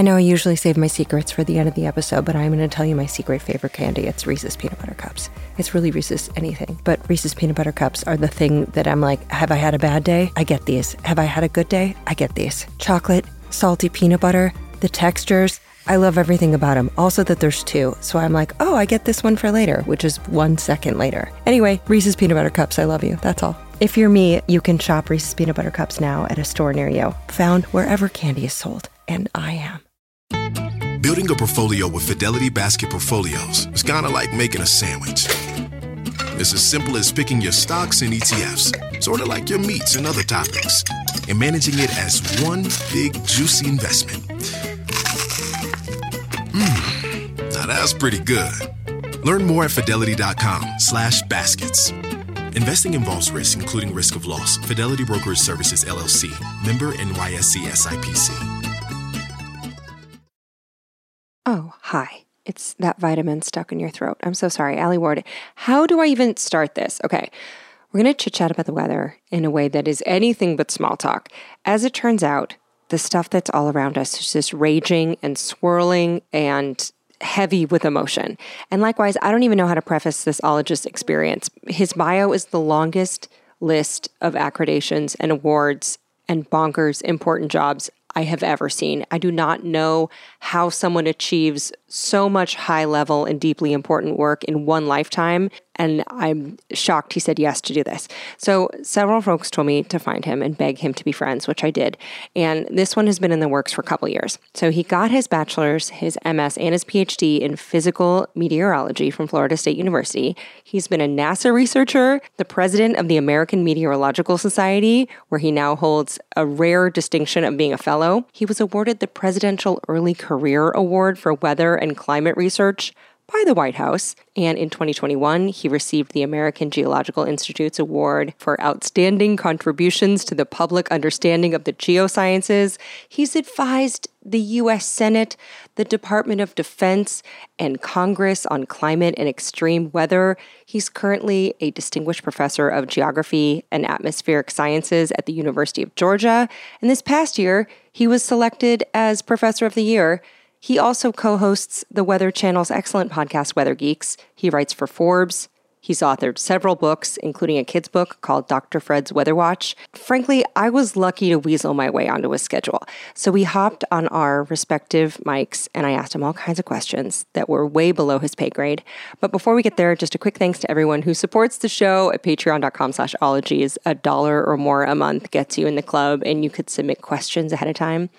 I know I usually save my secrets for the end of the episode, but I'm going to tell you my secret favorite candy. It's Reese's Peanut Butter Cups. It's really Reese's anything, but Reese's Peanut Butter Cups are the thing that I'm like, have I had a bad day? I get these. Have I had a good day? I get these. Chocolate, salty peanut butter, the textures. I love everything about them. Also that there's two. So I'm like, oh, I get this one for later, which is 1 second later. Anyway, Reese's Peanut Butter Cups, I love you. That's all. If you're me, you can shop Reese's Peanut Butter Cups now at a store near you. Found wherever candy is sold. And I am. Building a portfolio with Fidelity Basket Portfolios is kind of like making a sandwich. It's as simple as picking your stocks and ETFs, sort of like your meats and other toppings, and managing it as one big, juicy investment. Now that's pretty good. Learn more at fidelity.com/baskets. Investing involves risk, including risk of loss. Fidelity Brokerage Services, LLC. Member NYSE SIPC. Oh, hi. It's that vitamin stuck in your throat. I'm so sorry. Allie Ward. How do I even start this? Okay. We're going to chit-chat about the weather in a way that is anything but small talk. As it turns out, the stuff that's all around us is just raging and swirling and heavy with emotion. And likewise, I don't even know how to preface this ologist's experience. His bio is the longest list of accreditations and awards and bonkers important jobs I have ever seen. I do not know how someone achieves so much high level and deeply important work in one lifetime. And I'm shocked he said yes to do this. So several folks told me to find him and beg him to be friends, which I did. And this one has been in the works for a couple years. So he got his bachelor's, his MS, and his PhD in physical meteorology from Florida State University. He's been a NASA researcher, the president of the American Meteorological Society, where he now holds a rare distinction of being a fellow. He was awarded the Presidential Early Career Award for Weather and Climate Research by the White House. And in 2021, he received the American Geological Institute's Award for Outstanding Contributions to the Public Understanding of the Geosciences. He's advised the U.S. Senate, the Department of Defense, and Congress on climate and extreme weather. He's currently a distinguished professor of geography and atmospheric sciences at the University of Georgia. And this past year, he was selected as Professor of the Year. He also co-hosts the Weather Channel's excellent podcast, Weather Geeks. He writes for Forbes. He's authored several books, including a kid's book called Dr. Fred's Weather Watch. Frankly, I was lucky to weasel my way onto his schedule. So we hopped on our respective mics, and I asked him all kinds of questions that were way below his pay grade. But before we get there, just a quick thanks to everyone who supports the show at patreon.com/ologies. $1 or more a month gets you in the club, and you could submit questions ahead of time.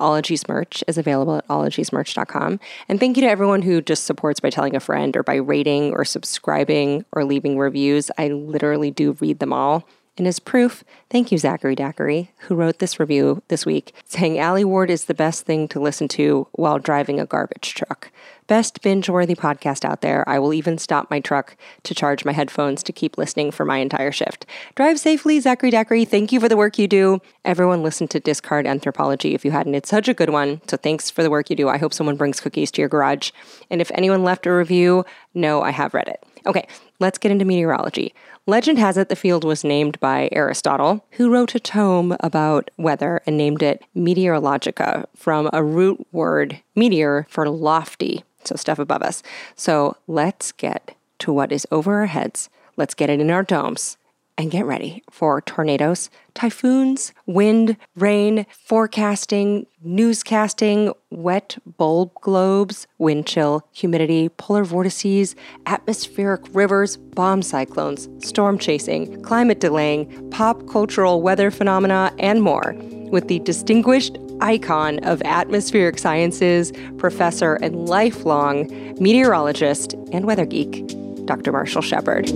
Ologies merch is available at ologiesmerch.com. And thank you to everyone who just supports by telling a friend or by rating or subscribing or leaving reviews. I literally do read them all. And as proof, thank you, Zachary Dackery, who wrote this review this week, saying Allie Ward is the best thing to listen to while driving a garbage truck. Best binge-worthy podcast out there. I will even stop my truck to charge my headphones to keep listening for my entire shift. Drive safely, Zachary Dackery. Thank you for the work you do. Everyone listen to Discard Anthropology if you hadn't. It's such a good one. So thanks for the work you do. I hope someone brings cookies to your garage. And if anyone left a review, no, I have read it. Okay, let's get into meteorology. Legend has it the field was named by Aristotle, who wrote a tome about weather and named it Meteorologica from a root word, meteor, for lofty, so stuff above us. So let's get to what is over our heads. Let's get it in our domes and get ready for tornadoes, typhoons, wind, rain, forecasting, newscasting, wet bulb globes, wind chill, humidity, polar vortices, atmospheric rivers, bomb cyclones, storm chasing, climate delaying, pop cultural weather phenomena, and more, with the distinguished icon of atmospheric sciences, professor and lifelong meteorologist and weather geek, Dr. Marshall Shepherd.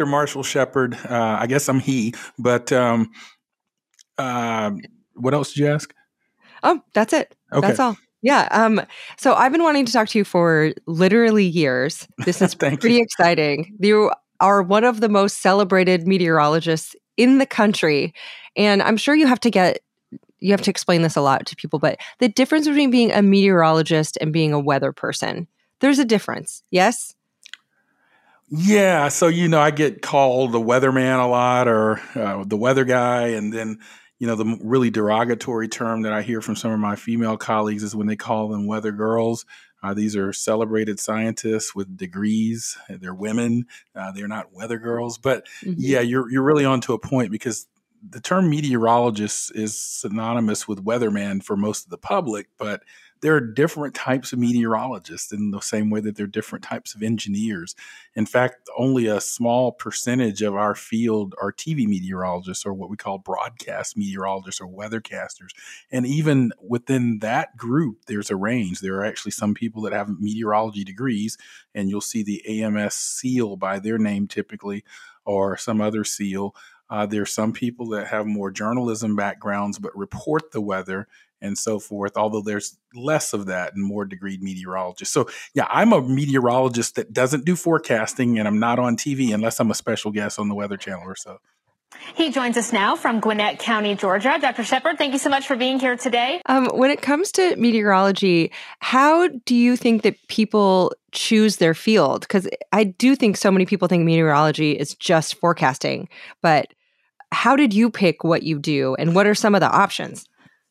Dr. Marshall Shepherd, I guess I'm he, but what else did you ask? Oh, that's it. Okay. That's all. Yeah. So I've been wanting to talk to you for literally years. This is pretty exciting. You are one of the most celebrated meteorologists in the country, and I'm sure you have to get you have to explain this a lot to people, but the difference between being a meteorologist and being a weather person, there's a difference. Yes? Yeah. So, you know, I get called the weatherman a lot or the weather guy. And then, you know, the really derogatory term that I hear from some of my female colleagues is when they call them weather girls. These are celebrated scientists with degrees. They're women. They're not weather girls. But yeah, you're really onto a point because the term meteorologist is synonymous with weatherman for most of the public, but there are different types of meteorologists in the same way that there are different types of engineers. In fact, only a small percentage of our field are TV meteorologists or what we call broadcast meteorologists or weathercasters. And even within that group, there's a range. There are actually some people that have meteorology degrees, and you'll see the AMS seal by their name typically or some other seal. There are some people that have more journalism backgrounds but report the weather and so forth, although there's less of that and more degreed meteorologists. So, yeah, I'm a meteorologist that doesn't do forecasting, and I'm not on TV unless I'm a special guest on the Weather Channel or so. He joins us now from Gwinnett County, Georgia. Dr. Shepherd, thank you so much for being here today. When it comes to meteorology, how do you think that people choose their field? Because I do think so many people think meteorology is just forecasting, but how did you pick what you do, and what are some of the options?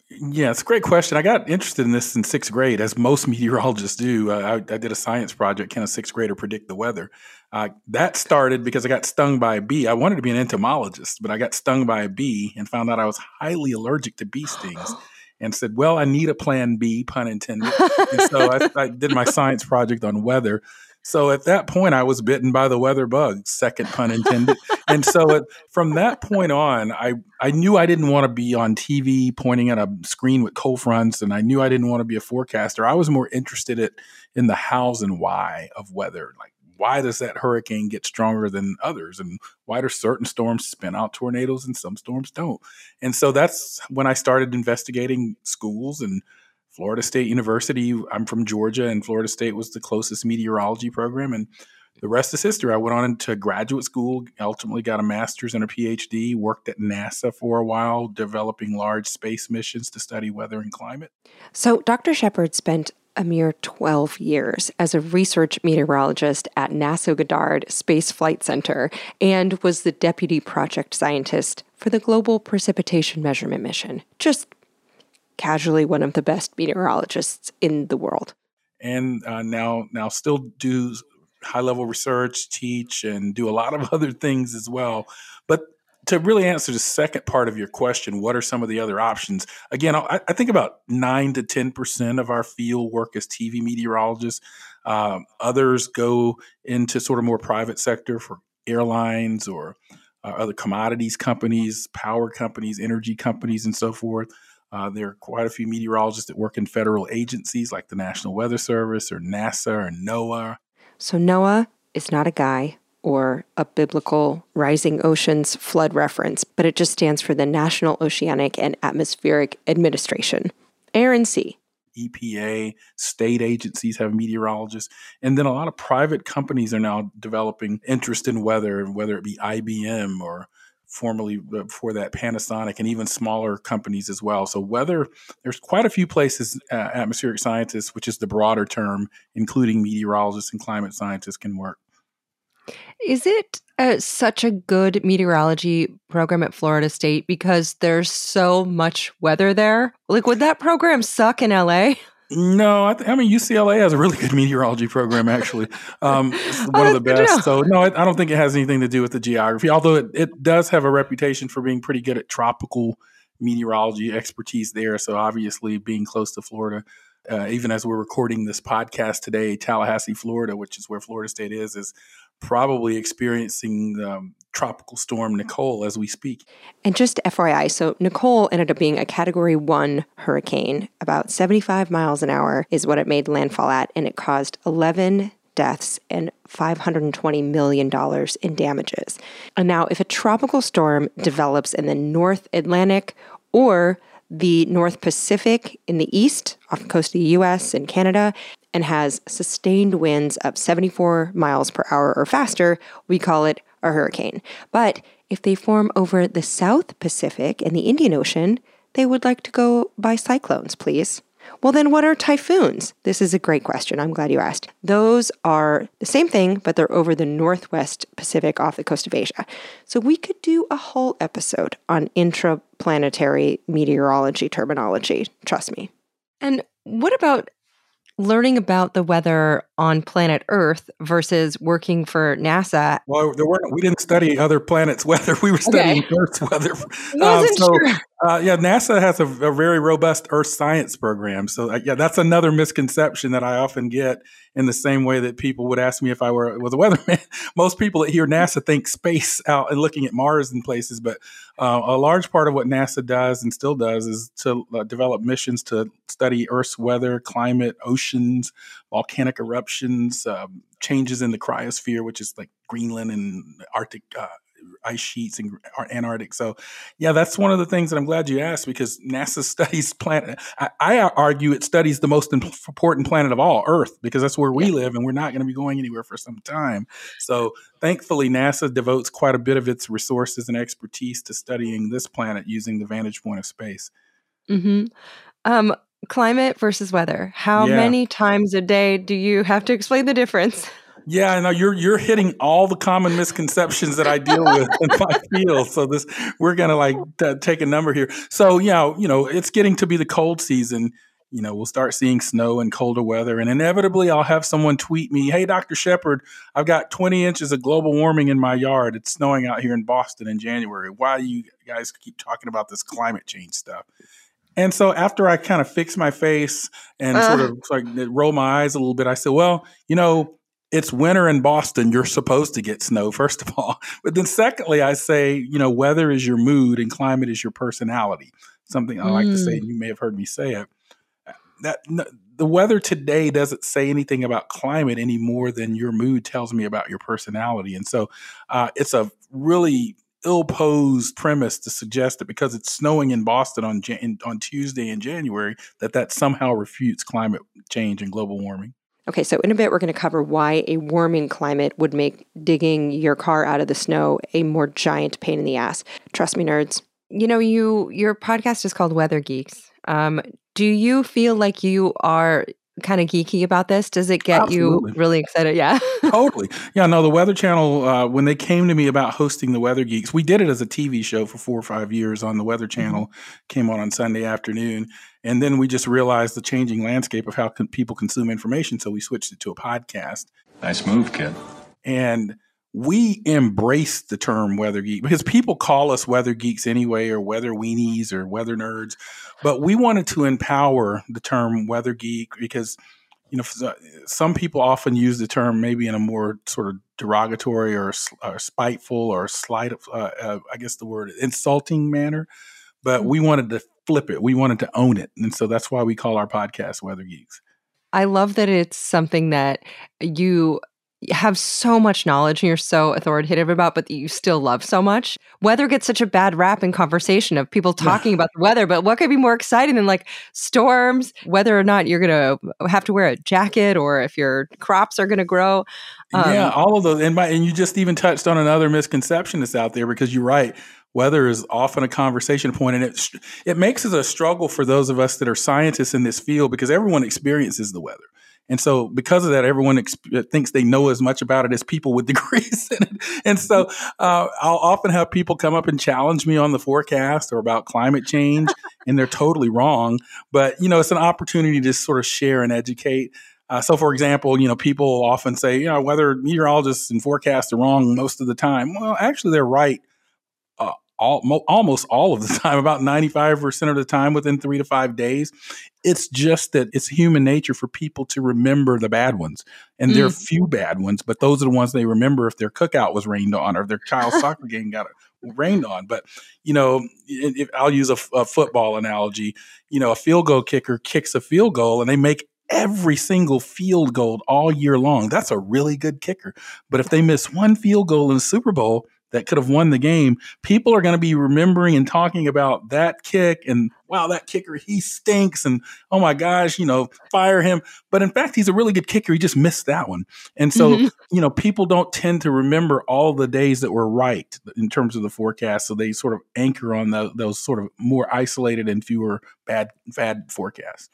Yeah, it's a great question. I got interested in this in sixth grade, as most meteorologists do. I did a science project, can a sixth grader predict the weather? That started because I got stung by a bee. I wanted to be an entomologist, but I got stung by a bee and found out I was highly allergic to bee stings and said, well, I need a plan B, pun intended. And so I did my science project on weather. So at that point, I was bitten by the weather bug, second pun intended. And so from that point on, I knew I didn't want to be on TV pointing at a screen with cold fronts, and I knew I didn't want to be a forecaster. I was more interested in the hows and why of weather. Like, why does that hurricane get stronger than others? And why do certain storms spin out tornadoes and some storms don't? And so that's when I started investigating schools and Florida State University. I'm from Georgia, and Florida State was the closest meteorology program. And the rest is history. I went on to graduate school, ultimately got a master's and a PhD, worked at NASA for a while, developing large space missions to study weather and climate. So Dr. Shepherd spent a mere 12 years as a research meteorologist at NASA Goddard Space Flight Center and was the deputy project scientist for the Global Precipitation Measurement Mission. Just casually one of the best meteorologists in the world. And now still do high-level research, teach, and do a lot of other things as well. But to really answer the second part of your question, what are some of the other options? Again, I think about 9 to 10% of our field work as TV meteorologists. Others go into sort of more private sector for airlines or other commodities companies, power companies, energy companies, and so forth. There are quite a few meteorologists that work in federal agencies like the National Weather Service or NASA or NOAA. So NOAA is not a guy or a biblical rising oceans flood reference, but it just stands for the National Oceanic and Atmospheric Administration, Air and Sea. EPA, state agencies have meteorologists. And then a lot of private companies are now developing interest in weather, whether it be IBM or formerly before that Panasonic, and even smaller companies as well. So weather, there's quite a few places atmospheric scientists, which is the broader term, including meteorologists and climate scientists, can work. Is it such a good meteorology program at Florida State because there's so much weather there? Like, would that program suck in LA? No, I mean, UCLA has a really good meteorology program, actually. It's one of the best. So, no, I don't think it has anything to do with the geography, although it does have a reputation for being pretty good at tropical meteorology expertise there. So, obviously, being close to Florida, even as we're recording this podcast today, Tallahassee, Florida, which is where Florida State is probably experiencing the Tropical Storm Nicole as we speak. And just FYI, so Nicole ended up being a Category 1 hurricane. About 75 miles an hour is what it made landfall at, and it caused 11 deaths and $520 million in damages. And now, if a tropical storm develops in the North Atlantic or the North Pacific in the east, off the coast of the U.S. and Canada, and has sustained winds up 74 miles per hour or faster, we call it a hurricane. But if they form over the South Pacific and the Indian Ocean, they would like to go by cyclones, please. Well, then what are typhoons? This is a great question. I'm glad you asked. Those are the same thing, but they're over the Northwest Pacific off the coast of Asia. So we could do a whole episode on intraplanetary meteorology terminology. Trust me. And what about learning about the weather on planet Earth versus working for NASA? Well, we didn't study other planets' weather. We were studying Earth's weather. NASA has a very robust Earth science program. So, that's another misconception that I often get in the same way that people would ask me if I was a weatherman. Most people that hear NASA think space out and looking at Mars and places, but a large part of what NASA does and still does is to develop missions to study Earth's weather, climate, oceans, volcanic eruptions, changes in the cryosphere, which is like Greenland and Arctic ice sheets and Antarctic. So, that's one of the things that I'm glad you asked, because NASA studies planet. I argue it studies the most important planet of all, Earth, because that's where we live and we're not going to be going anywhere for some time. So thankfully, NASA devotes quite a bit of its resources and expertise to studying this planet using the vantage point of space. Mm-hmm. Climate versus weather. How many times a day do you have to explain the difference? Yeah, I know you're hitting all the common misconceptions that I deal with in my field. So we're going to take a number here. So, it's getting to be the cold season. We'll start seeing snow and colder weather, and inevitably I'll have someone tweet me, "Hey, Dr. Shepherd, I've got 20 inches of global warming in my yard. It's snowing out here in Boston in January. Why do you guys keep talking about this climate change stuff?" And so after I kind of fix my face and roll my eyes a little bit, I said, "Well, it's winter in Boston. You're supposed to get snow, first of all. But then secondly, I say, weather is your mood and climate is your personality." Something I like to say, and you may have heard me say it. The weather today doesn't say anything about climate any more than your mood tells me about your personality. And so it's a really ill-posed premise to suggest that because it's snowing in Boston on Tuesday in January, that somehow refutes climate change and global warming. Okay, so in a bit, we're going to cover why a warming climate would make digging your car out of the snow a more giant pain in the ass. Trust me, nerds. Your podcast is called Weather Geeks. Do you feel like you are kind of geeky about this? Does it get Absolutely. You really excited? Yeah. Totally. Yeah, no, the Weather Channel, when they came to me about hosting the Weather Geeks, we did it as a TV show for 4 or 5 years on the Weather Channel, came on Sunday afternoon. And then we just realized the changing landscape of how people consume information. So we switched it to a podcast. Nice move, kid. And we embraced the term weather geek because people call us weather geeks anyway, or weather weenies or weather nerds. But we wanted to empower the term weather geek because, some people often use the term maybe in a more sort of derogatory or spiteful or slight, I guess the word insulting manner. But we wanted to flip it. We wanted to own it. And so that's why we call our podcast Weather Geeks. I love that it's something that you have so much knowledge and you're so authoritative about, but that you still love so much. Weather gets such a bad rap in conversation of people talking about the weather, but what could be more exciting than storms, whether or not you're going to have to wear a jacket or if your crops are going to grow. All of those. And you just even touched on another misconception that's out there, because you're right. Weather is often a conversation point, and it makes it a struggle for those of us that are scientists in this field, because everyone experiences the weather. And so because of that, everyone thinks they know as much about it as people with degrees in it. And so I'll often have people come up and challenge me on the forecast or about climate change, and they're totally wrong. But, it's an opportunity to sort of share and educate. So, for example, people often say, whether meteorologists and forecasts are wrong most of the time. Well, actually, they're right. Almost all of the time, about 95% of the time within 3 to 5 days. It's just that it's human nature for people to remember the bad ones. And there are few bad ones, but those are the ones they remember if their cookout was rained on or if their child's soccer game got rained on. But, I'll use a football analogy. A field goal kicker kicks a field goal and they make every single field goal all year long. That's a really good kicker. But if they miss one field goal in the Super Bowl, that could have won the game, people are going to be remembering and talking about that kick and, wow, that kicker, he stinks. And, oh, my gosh, you know, fire him. But, in fact, he's a really good kicker. He just missed that one. And so, you know, people don't tend to remember all the days that were right in terms of the forecast. So they sort of anchor on those sort of more isolated and fewer bad forecasts.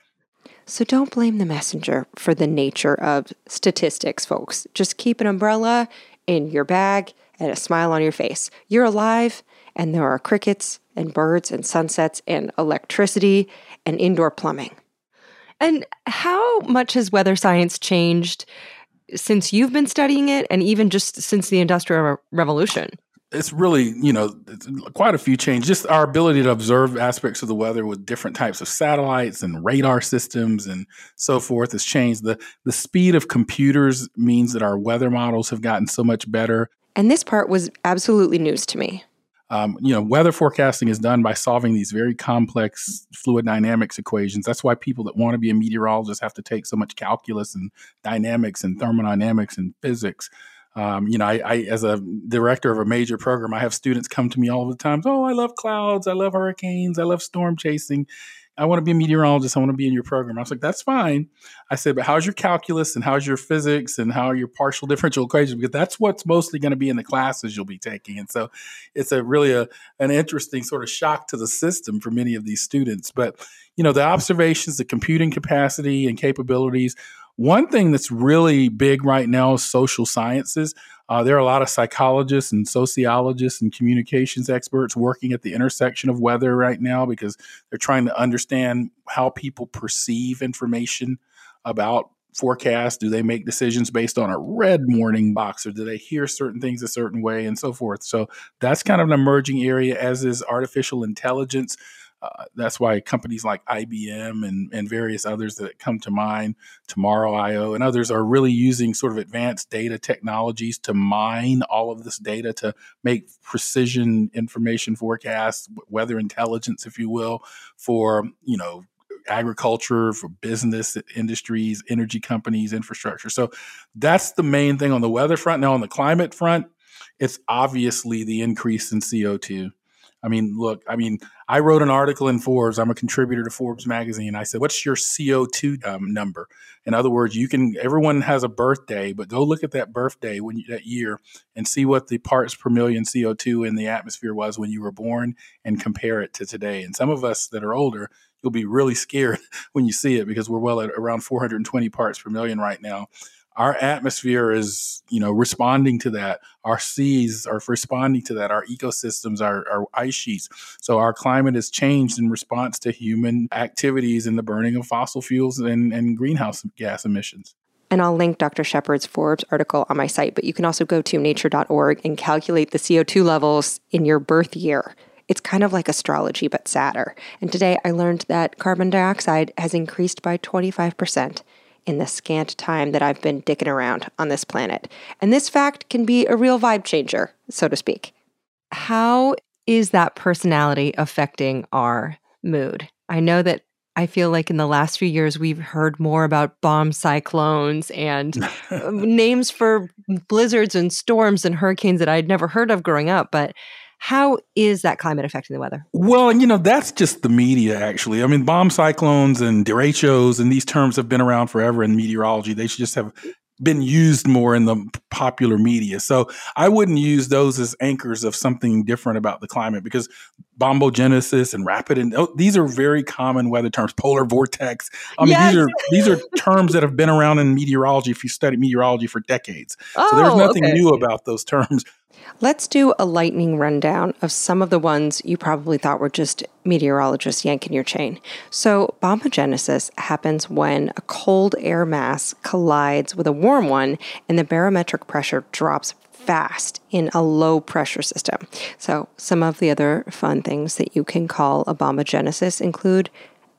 So don't blame the messenger for the nature of statistics, folks. Just keep an umbrella in your bag and a smile on your face. You're alive, and there are crickets and birds and sunsets and electricity and indoor plumbing. And how much has weather science changed since you've been studying it and even just since the Industrial Revolution? It's really, you know, quite a few changes. Just our ability to observe aspects of the weather with different types of satellites and radar systems and so forth has changed. The speed of computers means that our weather models have gotten so much better. And this part was absolutely news to me. You know, weather forecasting is done by solving these very complex fluid dynamics equations. That's why people that want to be a meteorologist have to take so much calculus and dynamics and thermodynamics and physics. You know, I as a director of a major program, I have students come to me all the time. Oh, I love clouds. I love hurricanes. I love storm chasing. I want to be a meteorologist. I want to be in your program. I was like, that's fine. I said, but how's your calculus and how's your physics and how are your partial differential equations? Because that's what's mostly going to be in the classes you'll be taking. And so it's a really an interesting sort of shock to the system for many of these students. But, you know, the observations, the computing capacity and capabilities. One thing that's really big right now is social sciences. There are a lot of psychologists and sociologists and communications experts working at the intersection of weather right now because they're trying to understand how people perceive information about forecasts. Do they make decisions based on a red warning box, or do they hear certain things a certain way and so forth? So that's kind of an emerging area, as is artificial intelligence. That's why companies like IBM and various others that come to mind, Tomorrow.io and others, are really using sort of advanced data technologies to mine all of this data to make precision information forecasts, weather intelligence, if you will, for, you know, agriculture, for business industries, energy companies, infrastructure. So that's the main thing on the weather front. Now, on the climate front, it's obviously the increase in CO2. I mean, look, I wrote an article in Forbes. I'm a contributor to Forbes magazine. I said, what's your CO2 number? In other words, everyone has a birthday, but go look at that birthday that year and see what the parts per million CO2 in the atmosphere was when you were born and compare it to today. And some of us that are older, you'll be really scared when you see it because we're well at around 420 parts per million right now. Our atmosphere is, you know, responding to that. Our seas are responding to that. Our ecosystems, our ice sheets. So our climate has changed in response to human activities and the burning of fossil fuels and greenhouse gas emissions. And I'll link Dr. Shepherd's Forbes article on my site, but you can also go to nature.org and calculate the CO2 levels in your birth year. It's kind of like astrology, but sadder. And today I learned that carbon dioxide has increased by 25%. In the scant time that I've been dicking around on this planet. And this fact can be a real vibe changer, so to speak. How is that personality affecting our mood? I know that I feel like in the last few years, we've heard more about bomb cyclones and names for blizzards and storms and hurricanes that I'd never heard of growing up, but how is that climate affecting the weather? Well, you know, that's just the media, actually. I mean, bomb cyclones and derechos and these terms have been around forever in meteorology. They should just have been used more in the popular media. So I wouldn't use those as anchors of something different about the climate because bombogenesis and rapid, and these are very common weather terms, polar vortex. I mean, yes. these are terms that have been around in meteorology if you study meteorology for decades. Oh, so there's nothing new about those terms. Let's do a lightning rundown of some of the ones you probably thought were just meteorologists yanking your chain. So bombogenesis happens when a cold air mass collides with a warm one and the barometric pressure drops fast in a low pressure system. So some of the other fun things that you can call a bombogenesis include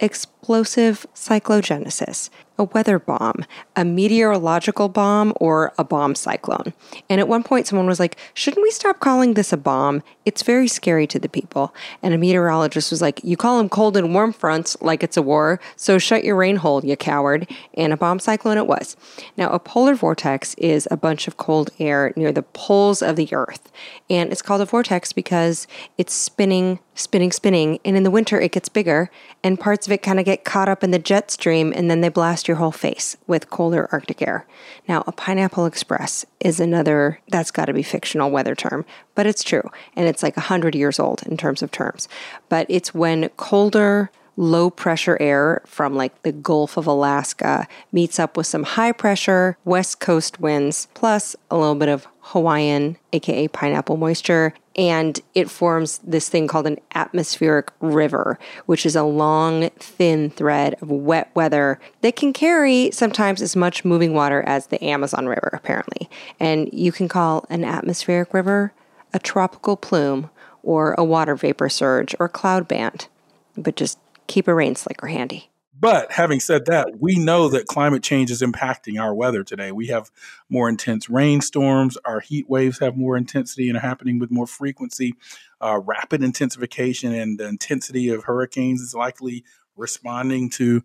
explosive cyclogenesis, a weather bomb, a meteorological bomb, or a bomb cyclone. And at one point, someone was like, shouldn't we stop calling this a bomb? It's very scary to the people. And a meteorologist was like, you call them cold and warm fronts like it's a war, so shut your rain hole, you coward. And a bomb cyclone it was. Now, a polar vortex is a bunch of cold air near the poles of the Earth. And it's called a vortex because it's spinning, and in the winter it gets bigger, and parts of it kind of get caught up in the jet stream, and then they blast your whole face with colder Arctic air. Now, a Pineapple Express is another, that's got to be fictional weather term, but it's true, and it's like 100 years old in terms of terms. But it's when colder, low-pressure air from like the Gulf of Alaska meets up with some high-pressure West Coast winds, plus a little bit of Hawaiian, aka pineapple moisture, and it forms this thing called an atmospheric river, which is a long, thin thread of wet weather that can carry sometimes as much moving water as the Amazon River, apparently. And you can call an atmospheric river a tropical plume or a water vapor surge or cloud band, but just keep a rain slicker handy. But having said that, we know that climate change is impacting our weather today. We have more intense rainstorms. Our heat waves have more intensity and are happening with more frequency. Rapid intensification and the intensity of hurricanes is likely responding to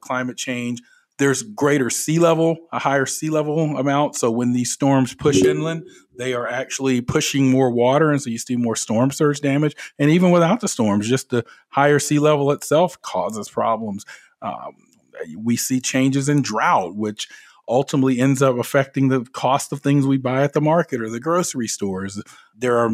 climate change. There's greater sea level, a higher sea level amount. So when these storms push inland, they are actually pushing more water. And so you see more storm surge damage. And even without the storms, just the higher sea level itself causes problems. We see changes in drought, which ultimately ends up affecting the cost of things we buy at the market or the grocery stores. There are,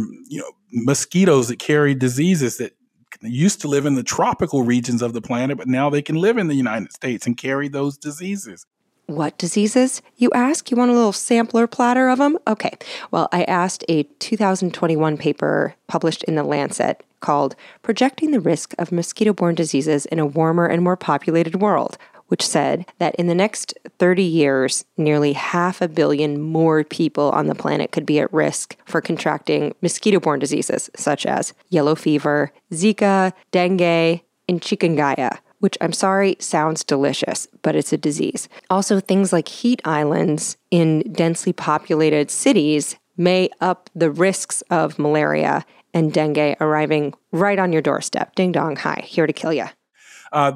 mosquitoes that carry diseases that used to live in the tropical regions of the planet, but now they can live in the United States and carry those diseases. What diseases, you ask? You want a little sampler platter of them? Okay. Well, I asked a 2021 paper published in The Lancet called Projecting the Risk of Mosquito-Borne Diseases in a Warmer and More Populated World, which said that in the next 30 years, nearly 500 million more people on the planet could be at risk for contracting mosquito-borne diseases such as yellow fever, Zika, dengue, and chikungunya, which I'm sorry sounds delicious, but it's a disease. Also, things like heat islands in densely populated cities may up the risks of malaria and dengue arriving right on your doorstep. Ding dong, hi, here to kill ya.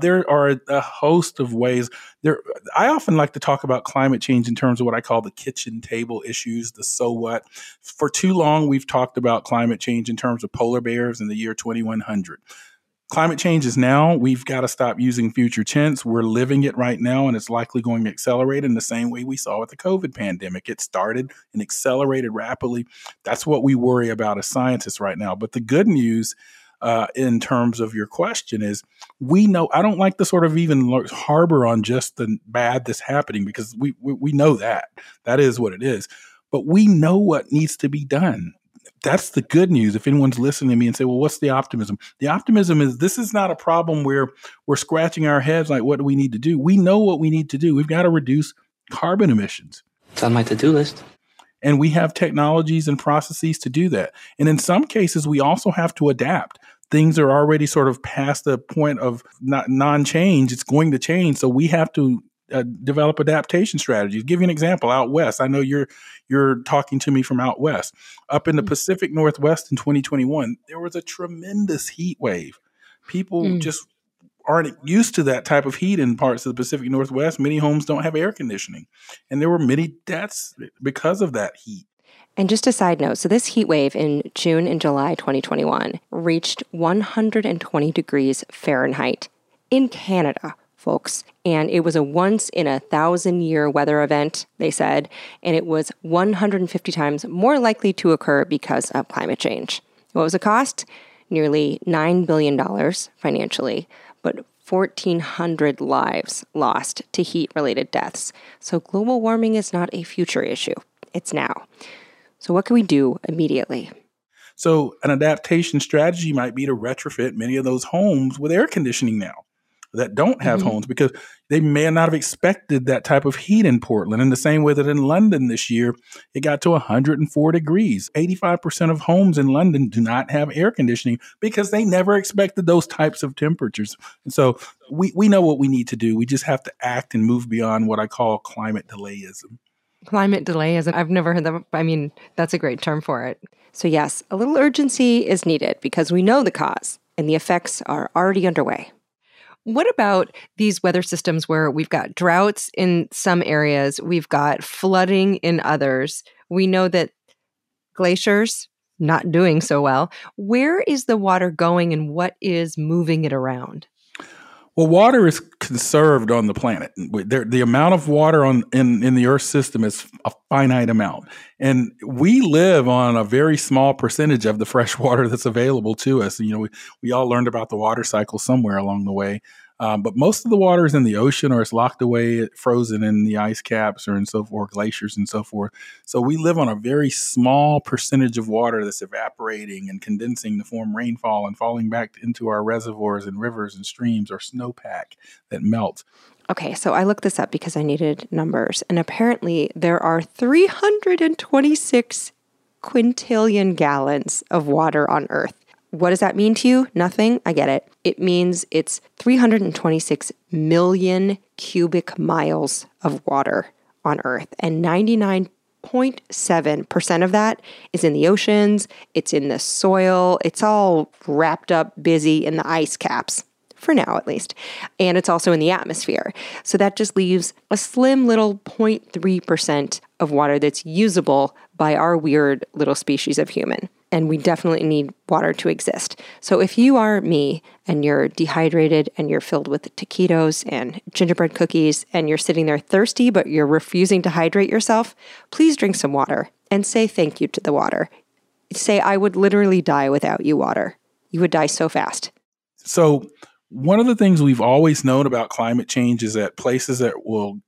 There are a host of ways. I often like to talk about climate change in terms of what I call the kitchen table issues, the so what. For too long, we've talked about climate change in terms of polar bears in the year 2100. Climate change is now. We've got to stop using future tense. We're living it right now, and it's likely going to accelerate in the same way we saw with the COVID pandemic. It started and accelerated rapidly. That's what we worry about as scientists right now. But the good news in terms of your question is we know, I don't like to sort of even harbor on just the bad that's happening because we know that is what it is, but we know what needs to be done. That's the good news. If anyone's listening to me and say, well, what's the optimism? The optimism is this is not a problem where we're scratching our heads. Like, what do we need to do? We know what we need to do. We've got to reduce carbon emissions. It's on my to-do list. And we have technologies and processes to do that. And in some cases, we also have to adapt. Things are already sort of past the point of non-change. It's going to change. So we have to develop adaptation strategies. Give you an example, out west. I know you're talking to me from out west. Up in the Pacific Northwest in 2021, there was a tremendous heat wave. People just aren't used to that type of heat in parts of the Pacific Northwest. Many homes don't have air conditioning. And there were many deaths because of that heat. And just a side note, so this heat wave in June and July 2021 reached 120 degrees Fahrenheit in Canada, folks. And it was a once-in-a-thousand-year weather event, they said, and it was 150 times more likely to occur because of climate change. What was the cost? Nearly $9 billion financially, but 1,400 lives lost to heat-related deaths. So global warming is not a future issue. It's now. So what can we do immediately? So an adaptation strategy might be to retrofit many of those homes with air conditioning now. that don't have homes, because they may not have expected that type of heat in Portland. In the same way that in London this year, it got to 104 degrees. 85% of homes in London do not have air conditioning because they never expected those types of temperatures. And so we know what we need to do. We just have to act and move beyond what I call climate delayism. Climate delayism. I've never heard that. I mean, that's a great term for it. So yes, a little urgency is needed because we know the cause and the effects are already underway. What about these weather systems where we've got droughts in some areas, we've got flooding in others? We know that glaciers not doing so well. Where is the water going and what is moving it around? Well, water is conserved on the planet. The amount of water in the Earth system is a finite amount. And we live on a very small percentage of the fresh water that's available to us. You know, we all learned about the water cycle somewhere along the way. But most of the water is in the ocean, or it's locked away, frozen in the ice caps or and so forth, glaciers and so forth. So we live on a very small percentage of water that's evaporating and condensing to form rainfall and falling back into our reservoirs and rivers and streams or snowpack that melts. Okay, so I looked this up because I needed numbers. And apparently there are 326 quintillion gallons of water on Earth. What does that mean to you? Nothing. I get it. It means it's 326 million cubic miles of water on Earth. And 99.7% of that is in the oceans. It's in the soil. It's all wrapped up, busy in the ice caps, for now at least. And it's also in the atmosphere. So that just leaves a slim little 0.3% of water that's usable by our weird little species of human. And we definitely need water to exist. So if you are me and you're dehydrated and you're filled with taquitos and gingerbread cookies and you're sitting there thirsty but you're refusing to hydrate yourself, please drink some water and say thank you to the water. Say, I would literally die without you, water. You would die so fast. So one of the things we've always known about climate change is that places that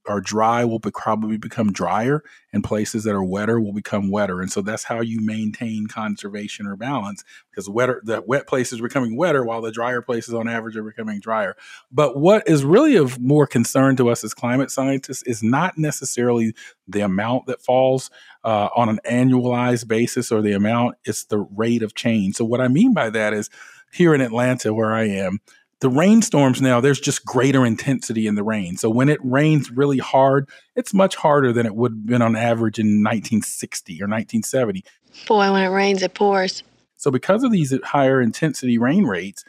are dry will probably become drier, and places that are wetter will become wetter. And so that's how you maintain conservation or balance, because the wet places are becoming wetter while the drier places on average are becoming drier. But what is really of more concern to us as climate scientists is not necessarily the amount that falls on an annualized basis or the amount, it's the rate of change. So what I mean by that is here in Atlanta where I am, the rainstorms now, there's just greater intensity in the rain. So when it rains really hard, it's much harder than it would have been on average in 1960 or 1970. Boy, when it rains, it pours. So because of these higher intensity rain rates,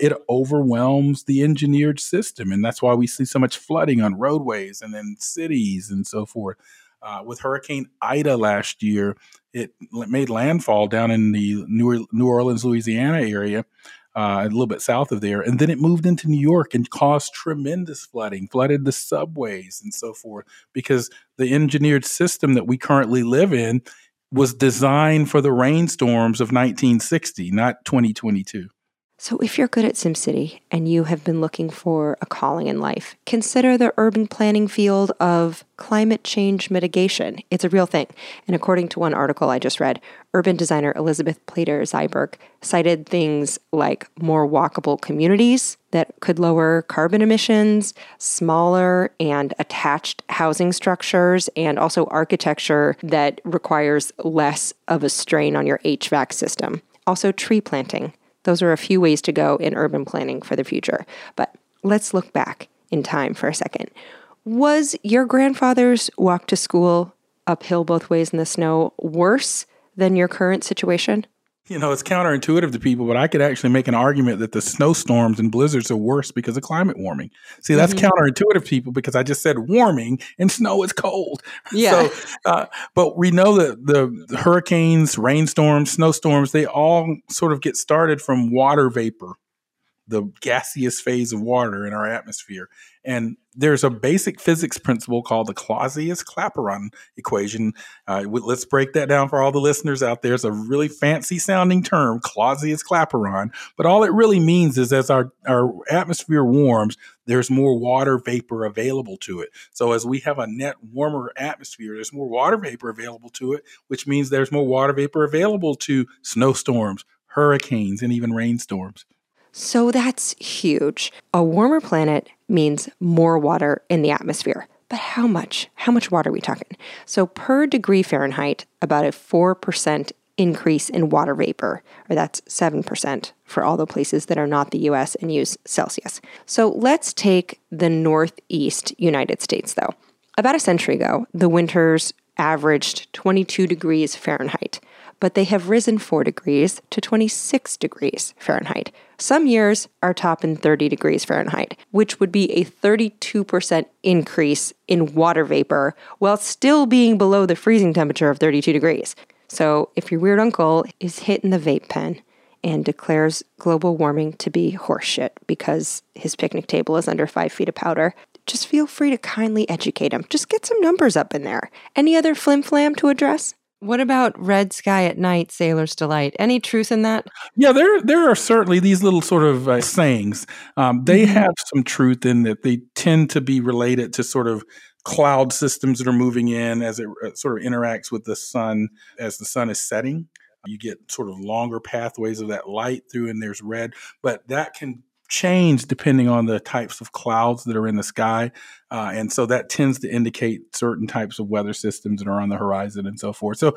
it overwhelms the engineered system. And that's why we see so much flooding on roadways and in cities and so forth. With Hurricane Ida last year, it made landfall down in the New Orleans, Louisiana area. A little bit south of there. And then it moved into New York and caused tremendous flooding, flooded the subways and so forth, because the engineered system that we currently live in was designed for the rainstorms of 1960, not 2022. So if you're good at SimCity and you have been looking for a calling in life, consider the urban planning field of climate change mitigation. It's a real thing. And according to one article I just read, urban designer Elizabeth Plater-Zyberg cited things like more walkable communities that could lower carbon emissions, smaller and attached housing structures, and also architecture that requires less of a strain on your HVAC system. Also tree planting. Those are a few ways to go in urban planning for the future. But let's look back in time for a second. Was your grandfather's walk to school uphill both ways in the snow worse than your current situation? You know, it's counterintuitive to people, but I could actually make an argument that the snowstorms and blizzards are worse because of climate warming. See, that's counterintuitive to people because I just said warming and snow is cold. Yeah. So, but we know that the hurricanes, rainstorms, snowstorms, they all sort of get started from water vapor, the gaseous phase of water in our atmosphere. And there's a basic physics principle called the Clausius-Clapeyron equation. Let's break that down for all the listeners out there. It's a really fancy sounding term, Clausius-Clapeyron. But all it really means is as our atmosphere warms, there's more water vapor available to it. So as we have a net warmer atmosphere, there's more water vapor available to it, which means there's more water vapor available to snowstorms, hurricanes, and even rainstorms. So that's huge. A warmer planet means more water in the atmosphere. But how much? How much water are we talking? So per degree Fahrenheit, about a 4% increase in water vapor, or that's 7% for all the places that are not the US and use Celsius. So let's take the Northeast United States, though. About a century ago, the winters averaged 22 degrees Fahrenheit, but they have risen 4 degrees to 26 degrees Fahrenheit. Some years are topping 30 degrees Fahrenheit, which would be a 32% increase in water vapor while still being below the freezing temperature of 32 degrees. So if your weird uncle is hitting the vape pen and declares global warming to be horseshit because his picnic table is under 5 feet of powder, just feel free to kindly educate him. Just get some numbers up in there. Any other flim-flam to address? What about red sky at night, sailor's delight? Any truth in that? Yeah, there are certainly these little sort of sayings. They have some truth in that they tend to be related to sort of cloud systems that are moving in as it sort of interacts with the sun as the sun is setting. You get sort of longer pathways of that light through, and there's red, but that can change depending on the types of clouds that are in the sky. And so that tends to indicate certain types of weather systems that are on the horizon and so forth. So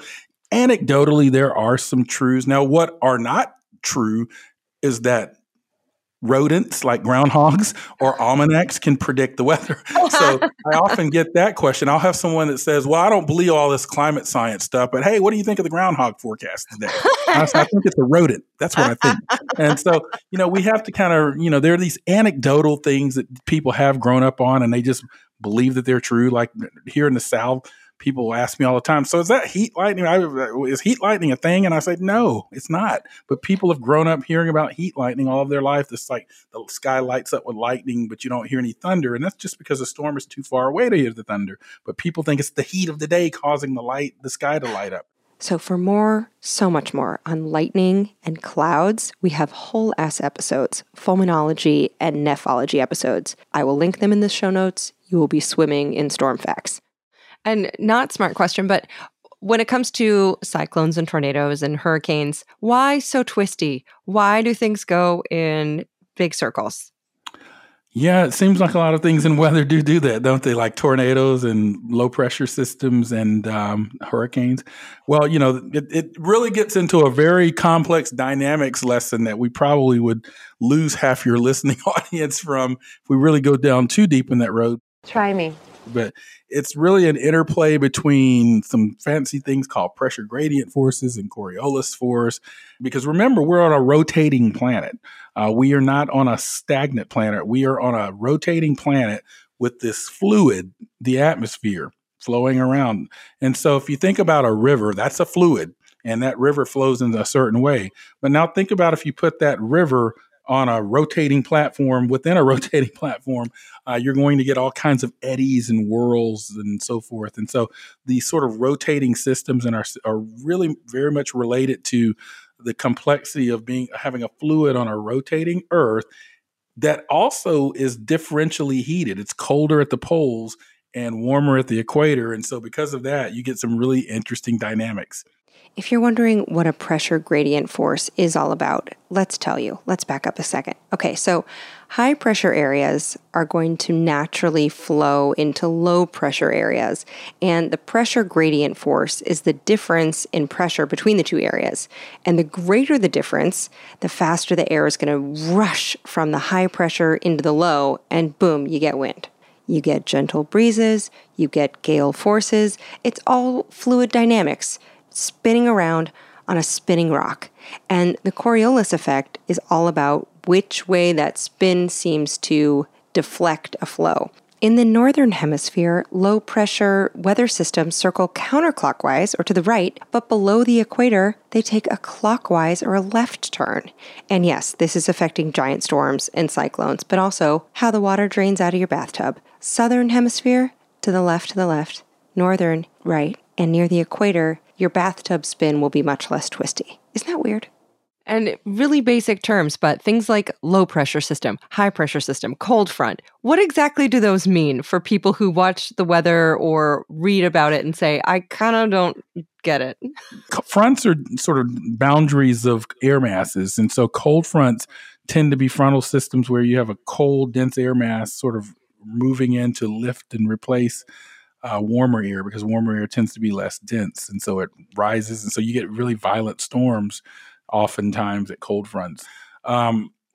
anecdotally, there are some truths. Now, what are not true is that rodents like groundhogs or almanacs can predict the weather. So I often get that question. I'll have someone that says, well, I don't believe all this climate science stuff, but hey, what do you think of the groundhog forecast today? I think it's a rodent. That's what I think. And so, we have to kind of, there are these anecdotal things that people have grown up on and they just believe that they're true. Like here in the South, people ask me all the time, so is that heat lightning? Is heat lightning a thing? And I say, no, it's not. But people have grown up hearing about heat lightning all of their life. It's like the sky lights up with lightning, but you don't hear any thunder. And that's just because the storm is too far away to hear the thunder. But people think it's the heat of the day causing the sky to light up. So for more, so much more on lightning and clouds, we have whole ass episodes, fulminology and nephology episodes. I will link them in the show notes. You will be swimming in storm facts. And not smart question, but when it comes to cyclones and tornadoes and hurricanes, why so twisty? Why do things go in big circles? Yeah, it seems like a lot of things in weather do that, don't they? Like tornadoes and low pressure systems and hurricanes. Well, it really gets into a very complex dynamics lesson that we probably would lose half your listening audience from if we really go down too deep in that road. Try me. But it's really an interplay between some fancy things called pressure gradient forces and Coriolis force. Because remember, we're on a rotating planet. We are not on a stagnant planet. We are on a rotating planet with this fluid, the atmosphere, flowing around. And so if you think about a river, that's a fluid. And that river flows in a certain way. But now think about if you put that river on a rotating platform, within a rotating platform, you're going to get all kinds of eddies and whirls and so forth. And so these sort of rotating systems are really very much related to the complexity of having a fluid on a rotating Earth that also is differentially heated. It's colder at the poles and warmer at the equator. And so because of that, you get some really interesting dynamics. If you're wondering what a pressure gradient force is all about, let's tell you. Let's back up a second. Okay, so high pressure areas are going to naturally flow into low pressure areas, and the pressure gradient force is the difference in pressure between the two areas. And the greater the difference, the faster the air is going to rush from the high pressure into the low, and boom, you get wind. You get gentle breezes, you get gale forces. It's all fluid dynamics, spinning around on a spinning rock. And the Coriolis effect is all about which way that spin seems to deflect a flow. In the northern hemisphere, low pressure weather systems circle counterclockwise or to the right, but below the equator, they take a clockwise or a left turn. And yes, this is affecting giant storms and cyclones, but also how the water drains out of your bathtub. Southern hemisphere, to the left, northern, right, and near the equator, your bathtub spin will be much less twisty. Isn't that weird? And really basic terms, but things like low pressure system, high pressure system, cold front. What exactly do those mean for people who watch the weather or read about it and say, I kind of don't get it? Fronts are sort of boundaries of air masses. And so cold fronts tend to be frontal systems where you have a cold, dense air mass sort of moving in to lift and replace warmer air, because warmer air tends to be less dense. And so it rises. And so you get really violent storms oftentimes at cold fronts.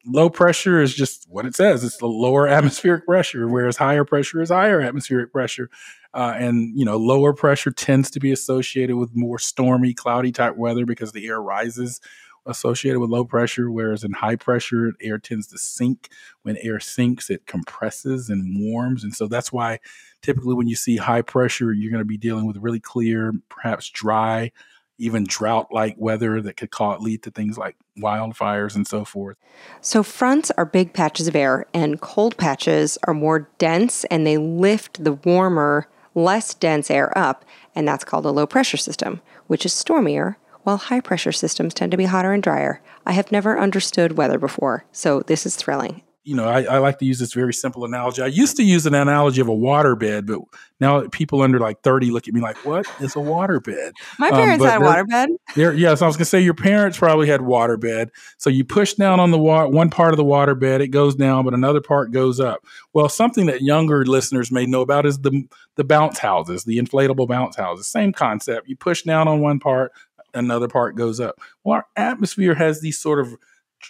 Low pressure is just what it says. It's the lower atmospheric pressure, whereas higher pressure is higher atmospheric pressure. And, you know, lower pressure tends to be associated with more stormy, cloudy type weather because the air rises associated with low pressure, whereas in high pressure, air tends to sink. When air sinks, it compresses and warms. And so that's why typically when you see high pressure, you're going to be dealing with really clear, perhaps dry, even drought-like weather that could lead to things like wildfires and so forth. So fronts are big patches of air, and cold patches are more dense, and they lift the warmer, less dense air up, and that's called a low-pressure system, which is stormier, while high-pressure systems tend to be hotter and drier. I have never understood weather before, so this is thrilling. You know, I like to use this very simple analogy. I used to use an analogy of a waterbed, but now people under like 30 look at me like, what is a waterbed? My parents had a waterbed. Yeah, so I was going to say your parents probably had waterbed. So you push down on the one part of the waterbed, it goes down, but another part goes up. Well, something that younger listeners may know about is the bounce houses, the inflatable bounce houses. Same concept. You push down on one part, another part goes up. Well, our atmosphere has these sort of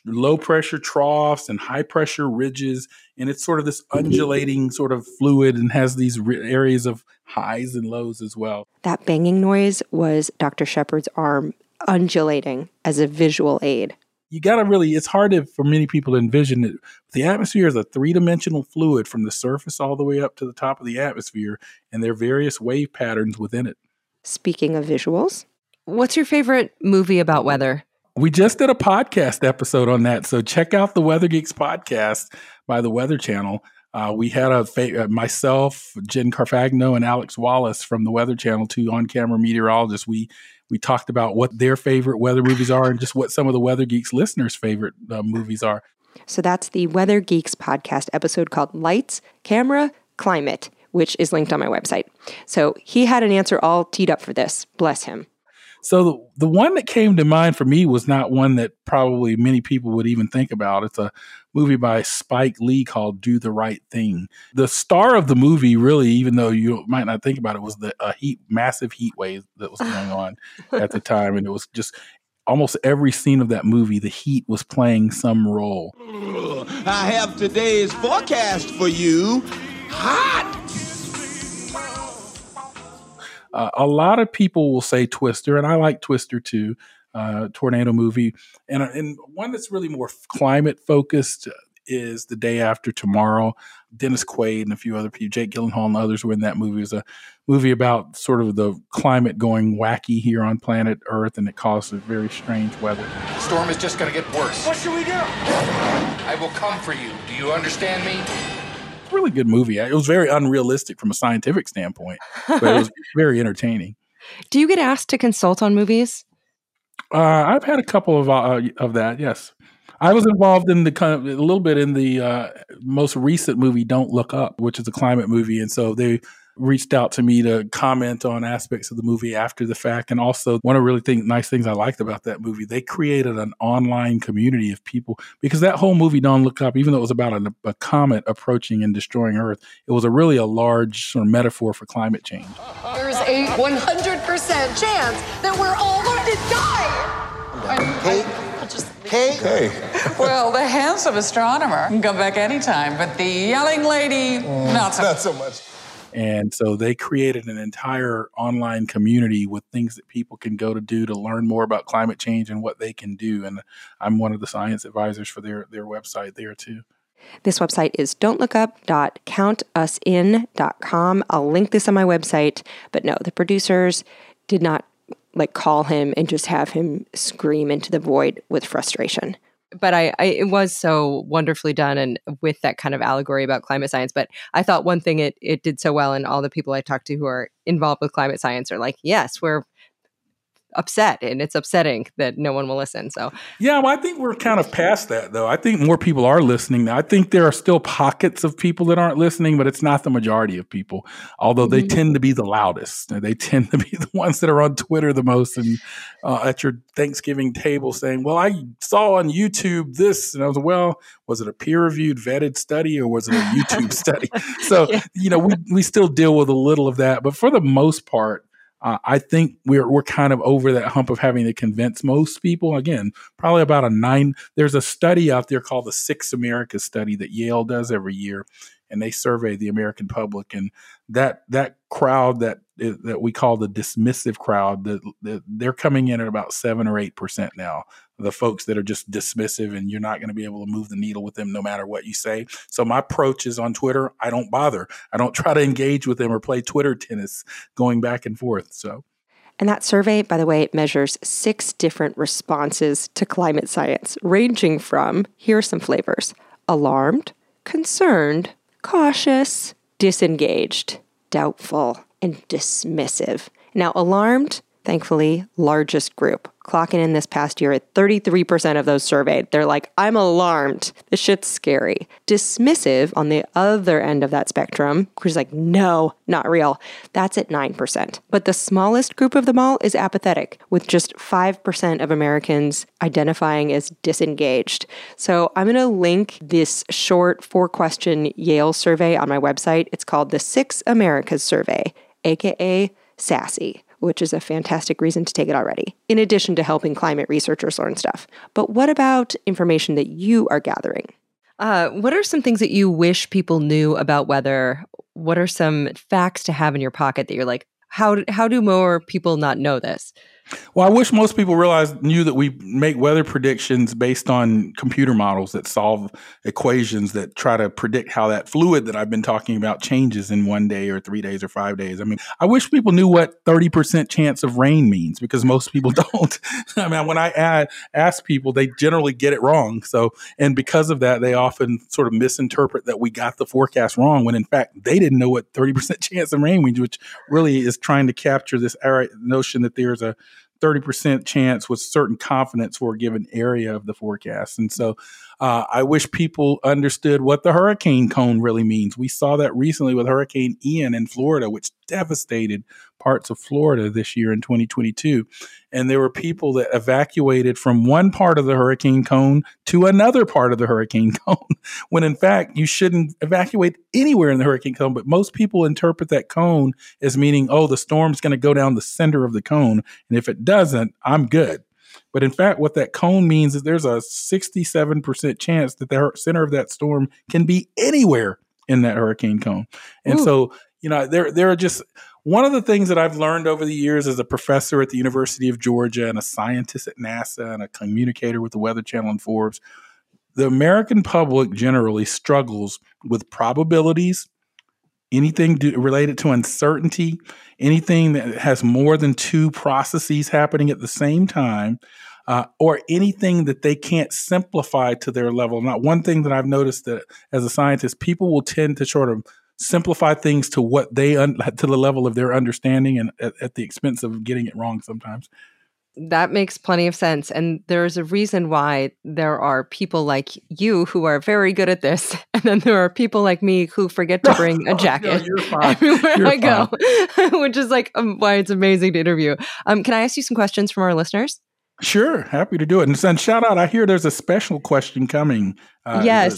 low pressure troughs and high pressure ridges, and it's sort of this undulating sort of fluid and has these areas of highs and lows as well. That banging noise was Dr. Shepherd's arm undulating as a visual aid. You got to really, it's hard for many people to envision it. The atmosphere is a three-dimensional fluid from the surface all the way up to the top of the atmosphere, and there are various wave patterns within it. Speaking of visuals, what's your favorite movie about weather? We just did a podcast episode on that, so check out the Weather Geeks podcast by the Weather Channel. We had myself, Jen Carfagno, and Alex Wallace from the Weather Channel, two on-camera meteorologists. We talked about what their favorite weather movies are and just what some of the Weather Geeks listeners' favorite movies are. So that's the Weather Geeks podcast episode called Lights, Camera, Climate, which is linked on my website. So he had an answer all teed up for this. Bless him. So the one that came to mind for me was not one that probably many people would even think about. It's a movie by Spike Lee called Do the Right Thing. The star of the movie, really, even though you might not think about it, was the massive heat wave that was going on at the time. And it was just almost every scene of that movie, the heat was playing some role. I have today's forecast for you. Hot! A lot of people will say Twister, and I like Twister too, tornado movie. And one that's really more climate-focused is The Day After Tomorrow. Dennis Quaid and a few other people, Jake Gyllenhaal and others were in that movie. It was a movie about sort of the climate going wacky here on planet Earth, and it caused a very strange weather. The storm is just going to get worse. What should we do? I will come for you. Do you understand me? Really good movie. It was very unrealistic from a scientific standpoint, but it was very entertaining. Do you get asked to consult on movies? I've had a couple of that. Yes, I was involved in a little bit in the most recent movie, Don't Look Up, which is a climate movie, and so they reached out to me to comment on aspects of the movie after the fact. And also one of the really nice things I liked about that movie, they created an online community of people, because that whole movie, Don't Look Up, even though it was about a comet approaching and destroying Earth, it was a large sort of metaphor for climate change. There's a 100% chance that we're all going to die. Well, the handsome astronomer can come back anytime, but the yelling lady, not so much. And so they created an entire online community with things that people can go to do to learn more about climate change and what they can do. And I'm one of the science advisors for their website there, too. This website is don'tlookup.countusin.com. I'll link this on my website. But no, the producers did not call him and just have him scream into the void with frustration. But it was so wonderfully done, and with that kind of allegory about climate science. But I thought one thing it did so well, and all the people I talked to who are involved with climate science are like, yes, we're upset, and it's upsetting that no one will listen. So yeah, well, I think we're kind of past that, though. I think more people are listening now. I think there are still pockets of people that aren't listening, but it's not the majority of people, although they tend to be the loudest. They tend to be the ones that are on Twitter the most and at your Thanksgiving table saying, well, I saw on YouTube this, and I was, well, was it a peer-reviewed, vetted study, or was it a YouTube study? So, you know, we still deal with a little of that, but for the most part, I think we're kind of over that hump of having to convince most people. Again, probably about there's a study out there called the Six Americas study that Yale does every year, and they survey the American public, and that crowd that we call the dismissive crowd, they're coming in at about 7 or 8% now. The folks that are just dismissive, and you're not going to be able to move the needle with them no matter what you say. So my approach is on Twitter. I don't bother. I don't try to engage with them or play Twitter tennis going back and forth. So. And that survey, by the way, it measures 6 different responses to climate science, ranging from, here are some flavors: alarmed, concerned, cautious, disengaged, doubtful, and dismissive. Now, alarmed, thankfully, largest group, clocking in this past year at 33% of those surveyed. They're like, I'm alarmed. This shit's scary. Dismissive, on the other end of that spectrum, who's like, no, not real. That's at 9%. But the smallest group of them all is apathetic, with just 5% of Americans identifying as disengaged. So I'm going to link this short 4-question Yale survey on my website. It's called the Six Americas Survey, aka SASSY, which is a fantastic reason to take it already, in addition to helping climate researchers learn stuff. But what about information that you are gathering? What are some things that you wish people knew about weather? What are some facts to have in your pocket that you're like, how do more people not know this? Well, I wish most people knew that we make weather predictions based on computer models that solve equations that try to predict how that fluid that I've been talking about changes in 1 day or 3 days or 5 days. I mean, I wish people knew what 30% chance of rain means, because most people don't. I mean, when I ask people, they generally get it wrong. So, and because of that, they often sort of misinterpret that we got the forecast wrong when in fact they didn't know what 30% chance of rain means, which really is trying to capture this notion that there's a 30% chance with certain confidence for a given area of the forecast. And so I wish people understood what the hurricane cone really means. We saw that recently with Hurricane Ian in Florida, which devastated parts of Florida this year in 2022. And there were people that evacuated from one part of the hurricane cone to another part of the hurricane cone, when in fact you shouldn't evacuate anywhere in the hurricane cone. But most people interpret that cone as meaning, oh, the storm's going to go down the center of the cone, and if it doesn't, I'm good. But in fact, what that cone means is there's a 67% chance that the center of that storm can be anywhere in that hurricane cone. And ooh. So, you know, there are just... One of the things that I've learned over the years as a professor at the University of Georgia and a scientist at NASA and a communicator with the Weather Channel and Forbes, the American public generally struggles with probabilities, anything related to uncertainty, anything that has more than 2 processes happening at the same time, or anything that they can't simplify to their level. Not one thing that I've noticed that as a scientist, people will tend to sort of simplify things to what they to the level of their understanding, and at the expense of getting it wrong sometimes. That makes plenty of sense. And there's a reason why there are people like you who are very good at this, and then there are people like me who forget to bring a jacket everywhere I go, which is like why it's amazing to interview. Can I ask you some questions from our listeners? Sure. Happy to do it. And shout out, I hear there's a special question coming from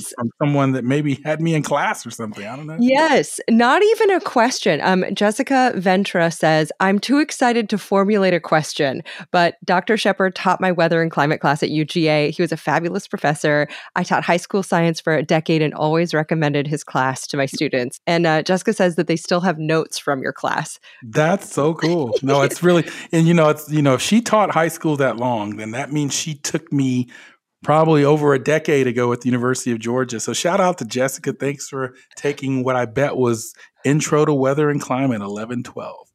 someone that maybe had me in class or something. I don't know. Yes. Not even a question. Jessica Ventra says, I'm too excited to formulate a question, but Dr. Shepherd taught my weather and climate class at UGA. He was a fabulous professor. I taught high school science for a decade and always recommended his class to my students. And Jessica says that they still have notes from your class. That's so cool. No, it's really, and if she taught high school that long, then that means she took me probably over a decade ago at the University of Georgia. So shout out to Jessica. Thanks for taking what I bet was Intro to Weather and Climate 1112.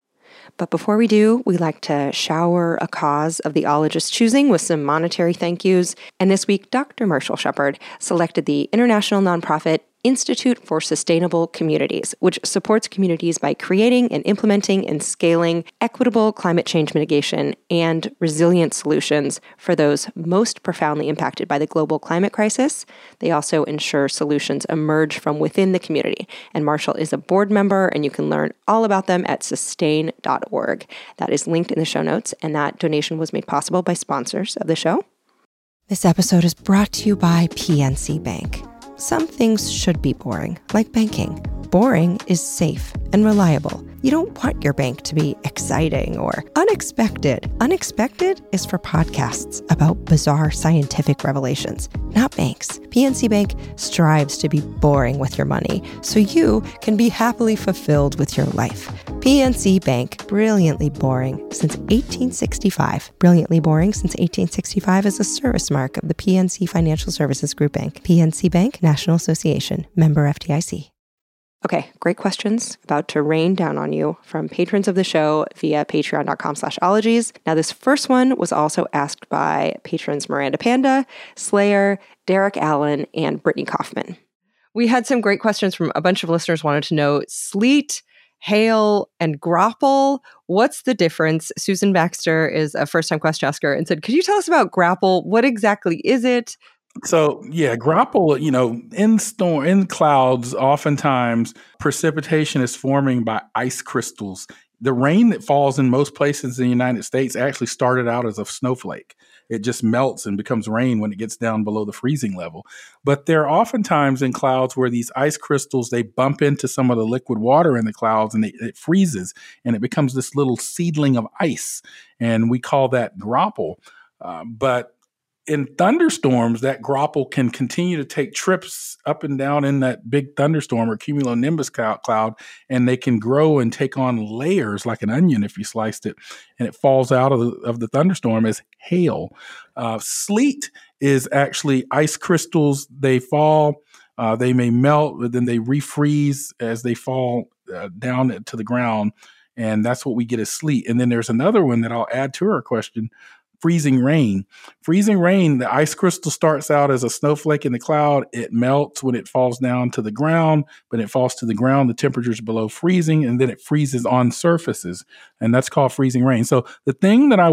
But before we do, we like to shower a cause of the ologist's choosing with some monetary thank yous. And this week, Dr. Marshall Shepherd selected the international nonprofit Institute for Sustainable Communities, which supports communities by creating and implementing and scaling equitable climate change mitigation and resilient solutions for those most profoundly impacted by the global climate crisis. They also ensure solutions emerge from within the community. And Marshall is a board member, and you can learn all about them at sustain.org. That is linked in the show notes, and that donation was made possible by sponsors of the show. This episode is brought to you by PNC Bank. Some things should be boring, like banking. Boring is safe and reliable. You don't want your bank to be exciting or unexpected. Unexpected is for podcasts about bizarre scientific revelations, not banks. PNC Bank strives to be boring with your money so you can be happily fulfilled with your life. PNC Bank, brilliantly boring since 1865. Brilliantly boring since 1865 is a service mark of the PNC Financial Services Group Bank. PNC Bank, National Association, member FDIC. Okay, great questions about to rain down on you from patrons of the show via patreon.com/ologies. Now, this first one was also asked by patrons Miranda Panda, Slayer, Derek Allen, and Brittany Kaufman. We had some great questions from a bunch of listeners wanted to know sleet, hail, and grapple. What's the difference? Susan Baxter is a first-time question asker and said, could you tell us about grapple? What exactly is it? So yeah, grapple, you know, in clouds, oftentimes precipitation is forming by ice crystals. The rain that falls in most places in the United States actually started out as a snowflake. It just melts and becomes rain when it gets down below the freezing level. But there are oftentimes in clouds where these ice crystals, they bump into some of the liquid water in the clouds and it freezes and it becomes this little seedling of ice. And we call that grapple. But in thunderstorms, that grapple can continue to take trips up and down in that big thunderstorm or cumulonimbus cloud, and they can grow and take on layers like an onion if you sliced it, and it falls out of the thunderstorm as hail. Sleet is actually ice crystals. They fall, they may melt, but then they refreeze as they fall down to the ground, and that's what we get as sleet. And then there's another one that I'll add to our question, freezing rain. Freezing rain, the ice crystal starts out as a snowflake in the cloud. It melts when it falls down to the ground. When it falls to the ground, the temperature is below freezing, and then it freezes on surfaces. And that's called freezing rain. So the thing that I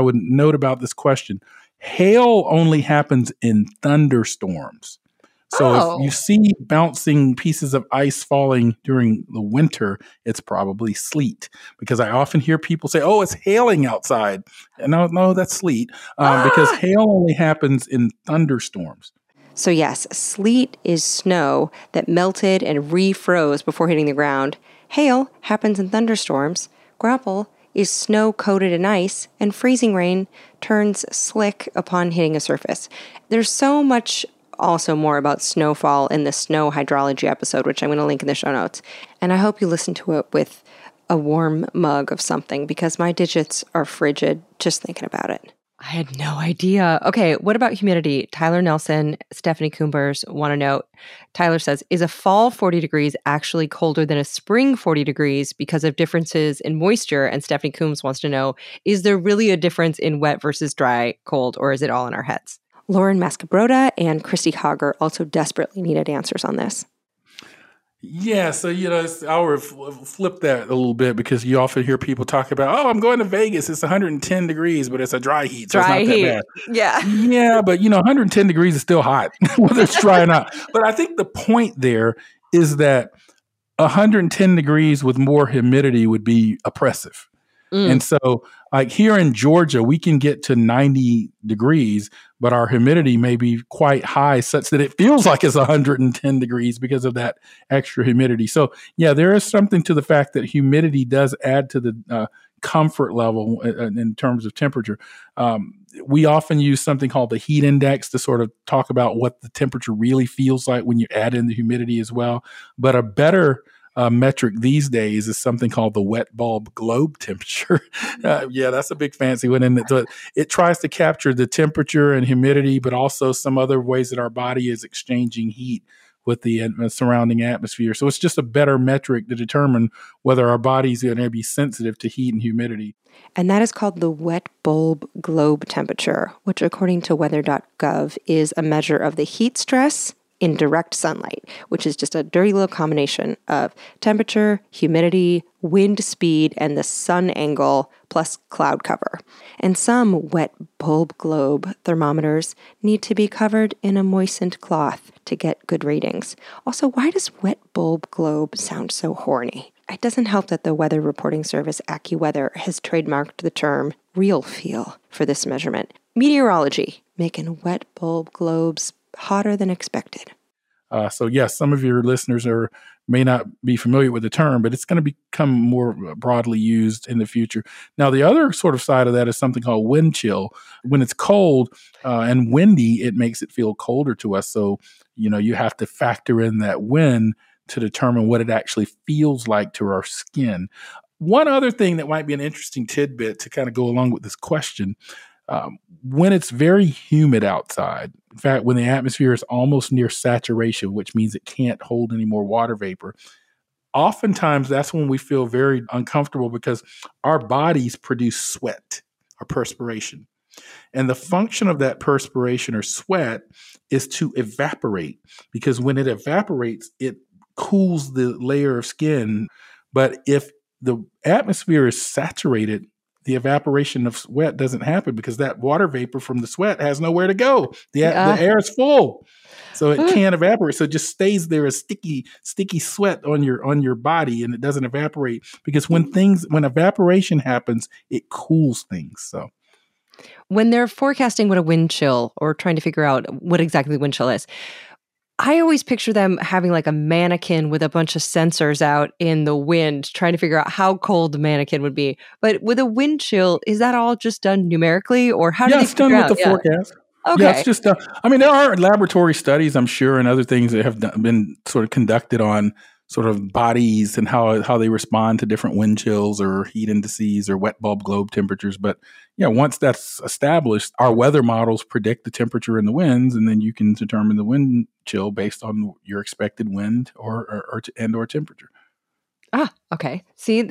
would note about this question, hail only happens in thunderstorms. So if you see bouncing pieces of ice falling during the winter, it's probably sleet, because I often hear people say, oh, it's hailing outside. And no, that's sleet, because hail only happens in thunderstorms. So yes, sleet is snow that melted and refroze before hitting the ground. Hail happens in thunderstorms. Grapple is snow coated in ice, and freezing rain turns slick upon hitting a surface. There's so much also more about snowfall in the snow hydrology episode, which I'm going to link in the show notes. And I hope you listen to it with a warm mug of something, because my digits are frigid just thinking about it. I had no idea. Okay, what about humidity? Tyler Nelson, Stephanie Coombers want to know. Tyler says, is a fall 40 degrees actually colder than a spring 40 degrees because of differences in moisture? And Stephanie Coombs wants to know, is there really a difference in wet versus dry cold, or is it all in our heads? Lauren Mascabroda and Christy Hogger also desperately needed answers on this. Yeah, so, you know, I'll flip that a little bit, because you often hear people talk about, oh, I'm going to Vegas. It's 110 degrees, but it's a dry heat. So dry it's not heat. That bad. Yeah. Yeah, but, you know, 110 degrees is still hot, whether it's dry or not. But I think the point there is that 110 degrees with more humidity would be oppressive. Mm. And so, like here in Georgia, we can get to 90 degrees, but our humidity may be quite high such that it feels like it's 110 degrees because of that extra humidity. So, yeah, there is something to the fact that humidity does add to the comfort level in terms of temperature. We often use something called the heat index to sort of talk about what the temperature really feels like when you add in the humidity as well. But a better metric these days is something called the wet bulb globe temperature. Yeah, that's a big fancy one, and so it tries to capture the temperature and humidity, but also some other ways that our body is exchanging heat with the surrounding atmosphere. So it's just a better metric to determine whether our body's going to be sensitive to heat and humidity. And that is called the wet bulb globe temperature, which according to weather.gov is a measure of the heat stress in direct sunlight, which is just a dirty little combination of temperature, humidity, wind speed, and the sun angle, plus cloud cover. And some wet bulb globe thermometers need to be covered in a moistened cloth to get good readings. Also, why does wet bulb globe sound so horny? It doesn't help that the weather reporting service AccuWeather has trademarked the term real feel for this measurement. Meteorology, making wet bulb globes hotter than expected. So, yes, some of your listeners may not be familiar with the term, but it's going to become more broadly used in the future. Now, the other sort of side of that is something called wind chill. When it's cold and windy, it makes it feel colder to us. So, you know, you have to factor in that wind to determine what it actually feels like to our skin. One other thing that might be an interesting tidbit to kind of go along with this question, when it's very humid outside, in fact, when the atmosphere is almost near saturation, which means it can't hold any more water vapor, oftentimes that's when we feel very uncomfortable because our bodies produce sweat or perspiration. And the function of that perspiration or sweat is to evaporate, because when it evaporates, it cools the layer of skin. But if the atmosphere is saturated, the evaporation of sweat doesn't happen because that water vapor from the sweat has nowhere to go. The air is full, so it can't evaporate. So it just stays there as sticky sweat on your body, and it doesn't evaporate because when evaporation happens, it cools things. So when they're forecasting what a wind chill or trying to figure out what exactly wind chill is, I always picture them having like a mannequin with a bunch of sensors out in the wind, trying to figure out how cold the mannequin would be. But with a wind chill, is that all just done numerically, or how do they figure out? Yeah, it's done with the forecast. Okay. Yeah, it's just I mean, there are laboratory studies, I'm sure, and other things that have been sort of conducted on sort of bodies and how they respond to different wind chills or heat indices or wet bulb globe temperatures. But yeah, once that's established, our weather models predict the temperature and the winds, and then you can determine the wind chill based on your expected wind or temperature. Ah, okay. See,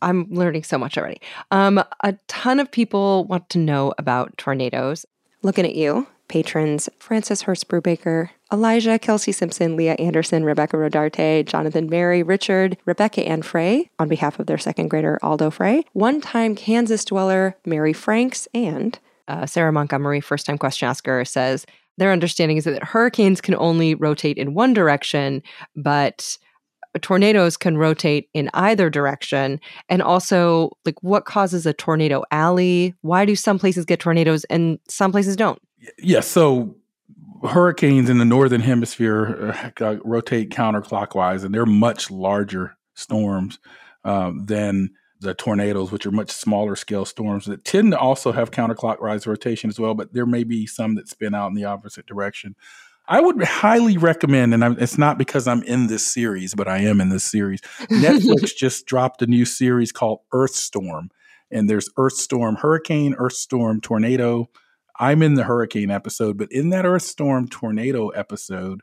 I'm learning so much already. A ton of people want to know about tornadoes. Looking at you, patrons Francis Hurst Brubaker, Elijah, Kelsey Simpson, Leah Anderson, Rebecca Rodarte, Jonathan Mary, Richard, Rebecca Ann Frey, on behalf of their second grader Aldo Frey, one-time Kansas dweller Mary Franks, and Sarah Montgomery, first-time question asker, says their understanding is that hurricanes can only rotate in one direction, but tornadoes can rotate in either direction. And also, like, what causes a tornado alley? Why do some places get tornadoes and some places don't? Yeah, so hurricanes in the northern hemisphere rotate counterclockwise, and they're much larger storms than the tornadoes, which are much smaller scale storms that tend to also have counterclockwise rotation as well, but there may be some that spin out in the opposite direction. I would highly recommend, and it's not because I'm in this series, but I am in this series, Netflix just dropped a new series called Earthstorm, and there's Earthstorm Hurricane, Earthstorm Tornado. I'm in the hurricane episode, but in that Earthstorm Tornado episode,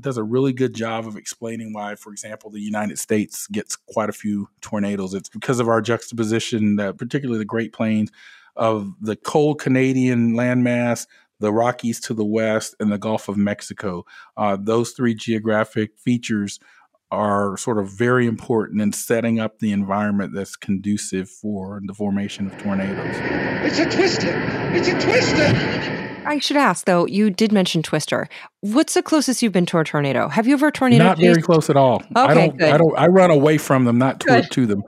does a really good job of explaining why, for example, the United States gets quite a few tornadoes. It's because of our juxtaposition, particularly the Great Plains, of the cold Canadian landmass, the Rockies to the west, and the Gulf of Mexico. Those three geographic features are sort of very important in setting up the environment that's conducive for the formation of tornadoes. It's a twister. I should ask, though, you did mention twister. What's the closest you've been to a tornado? Have you ever tornado? Not very close at all. Okay, I run away from them, not to them.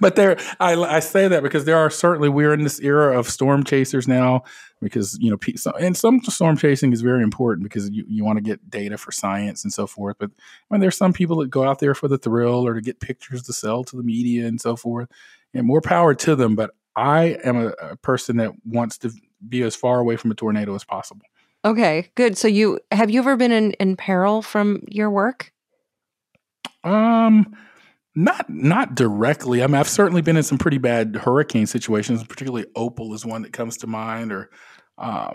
But I say that because there are certainly, we're in this era of storm chasers now, because, you know, and some storm chasing is very important because you want to get data for science and so forth. But when there's some people that go out there for the thrill or to get pictures to sell to the media and so forth, and more power to them. But I am a person that wants to be as far away from a tornado as possible. Okay, good. So have you ever been in peril from your work? Not directly. I mean, I've certainly been in some pretty bad hurricane situations, particularly Opal is one that comes to mind, or I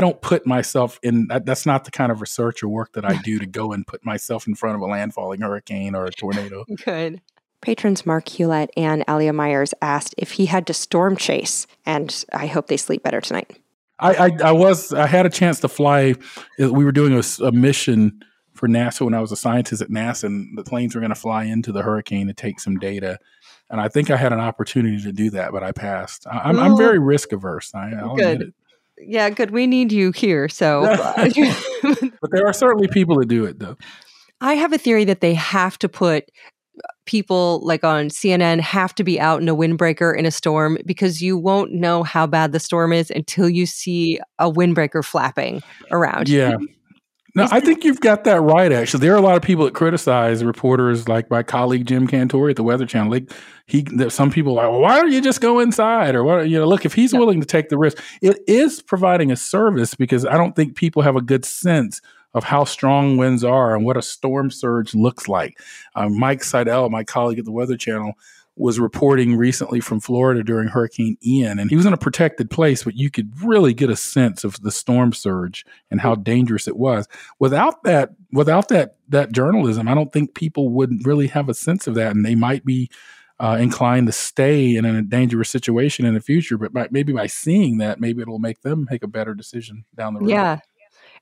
don't put myself in, that's not the kind of research or work that I do to go and put myself in front of a landfalling hurricane or a tornado. Good. Patrons Mark Hewlett and Alia Myers asked if he had to storm chase, and I hope they sleep better tonight. I had a chance to fly. We were doing a mission for NASA when I was a scientist at NASA, and the planes were going to fly into the hurricane to take some data. And I think I had an opportunity to do that, but I passed. I'm very risk averse. I'll admit it. Yeah, good. We need you here. So, but there are certainly people that do it, though. I have a theory that they have to put people like on CNN have to be out in a windbreaker in a storm, because you won't know how bad the storm is until you see a windbreaker flapping around. Yeah. No, I think you've got that right, actually. There are a lot of people that criticize reporters, like my colleague Jim Cantori at the Weather Channel. Like some people are like, well, why don't you just go inside? Or, why, look, if he's willing to take the risk, it is providing a service, because I don't think people have a good sense of how strong winds are and what a storm surge looks like. Mike Seidel, my colleague at the Weather Channel, was reporting recently from Florida during Hurricane Ian, and he was in a protected place, but you could really get a sense of the storm surge and how dangerous it was. Without that journalism, I don't think people would really have a sense of that, and they might be inclined to stay in a dangerous situation in the future. But maybe by seeing that, maybe it'll make them make a better decision down the road. Yeah.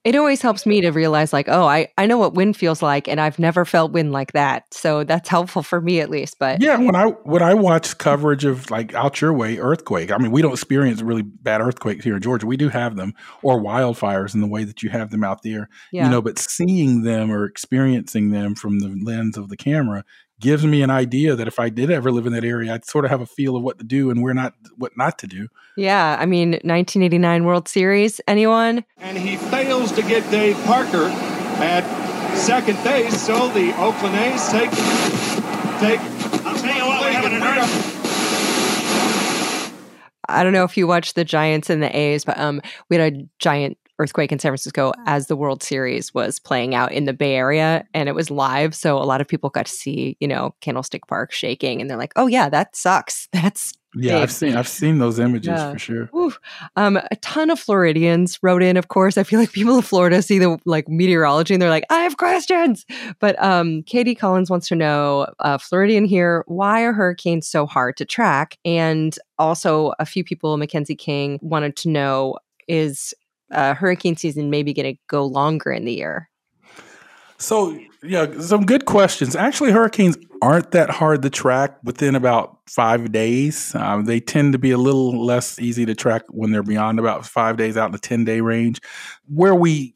It always helps me to realize, like, oh, I know what wind feels like, and I've never felt wind like that. So that's helpful for me, at least. But yeah, when I watch coverage of, like, Out Your Way earthquake, I mean, we don't experience really bad earthquakes here in Georgia. We do have them, or wildfires in the way that you have them out there, but seeing them or experiencing them from the lens of the camera gives me an idea that if I did ever live in that area, I'd sort of have a feel of what to do and what not to do. Yeah, I mean, 1989 World Series, anyone? And he fails to get Dave Parker at second base, so the Oakland A's take. I'll tell you what, we're having an earthquake. I don't know if you watch the Giants and the A's, but we had a giant earthquake in San Francisco as the World Series was playing out in the Bay Area, and it was live. So a lot of people got to see, Candlestick Park shaking, and they're like, "Oh yeah, that sucks." Yeah, I've seen those images for sure. A ton of Floridians wrote in. Of course, I feel like people in Florida see the meteorology and they're like, "I have questions." But Katie Collins wants to know, Floridian here, why are hurricanes so hard to track? And also, a few people, Mackenzie King, wanted to know, is hurricane season maybe going to go longer in the year? So, yeah, some good questions. Actually, hurricanes aren't that hard to track within about 5 days. They tend to be a little less easy to track when they're beyond about 5 days, out in the 10-day range. Where we've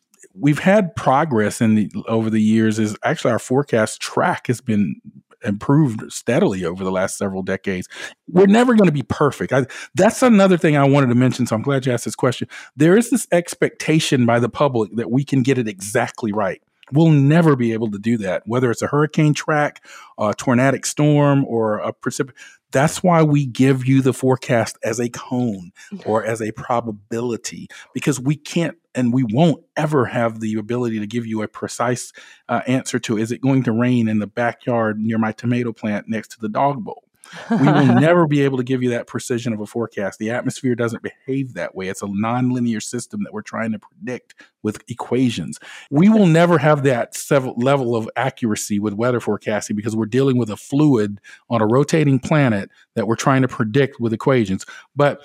had progress over the years is actually our forecast track has been improved steadily over the last several decades. We're never going to be perfect. That's another thing I wanted to mention, so I'm glad you asked this question. There is this expectation by the public that we can get it exactly right. We'll never be able to do that, whether it's a hurricane track, a tornadic storm, or a precipitation. That's why we give you the forecast as a cone or as a probability, because we can't and we won't ever have the ability to give you a precise answer to, is it going to rain in the backyard near my tomato plant next to the dog bowl? We will never be able to give you that precision of a forecast. The atmosphere doesn't behave that way. It's a nonlinear system that we're trying to predict with equations. We will never have that level of accuracy with weather forecasting, because we're dealing with a fluid on a rotating planet that we're trying to predict with equations. But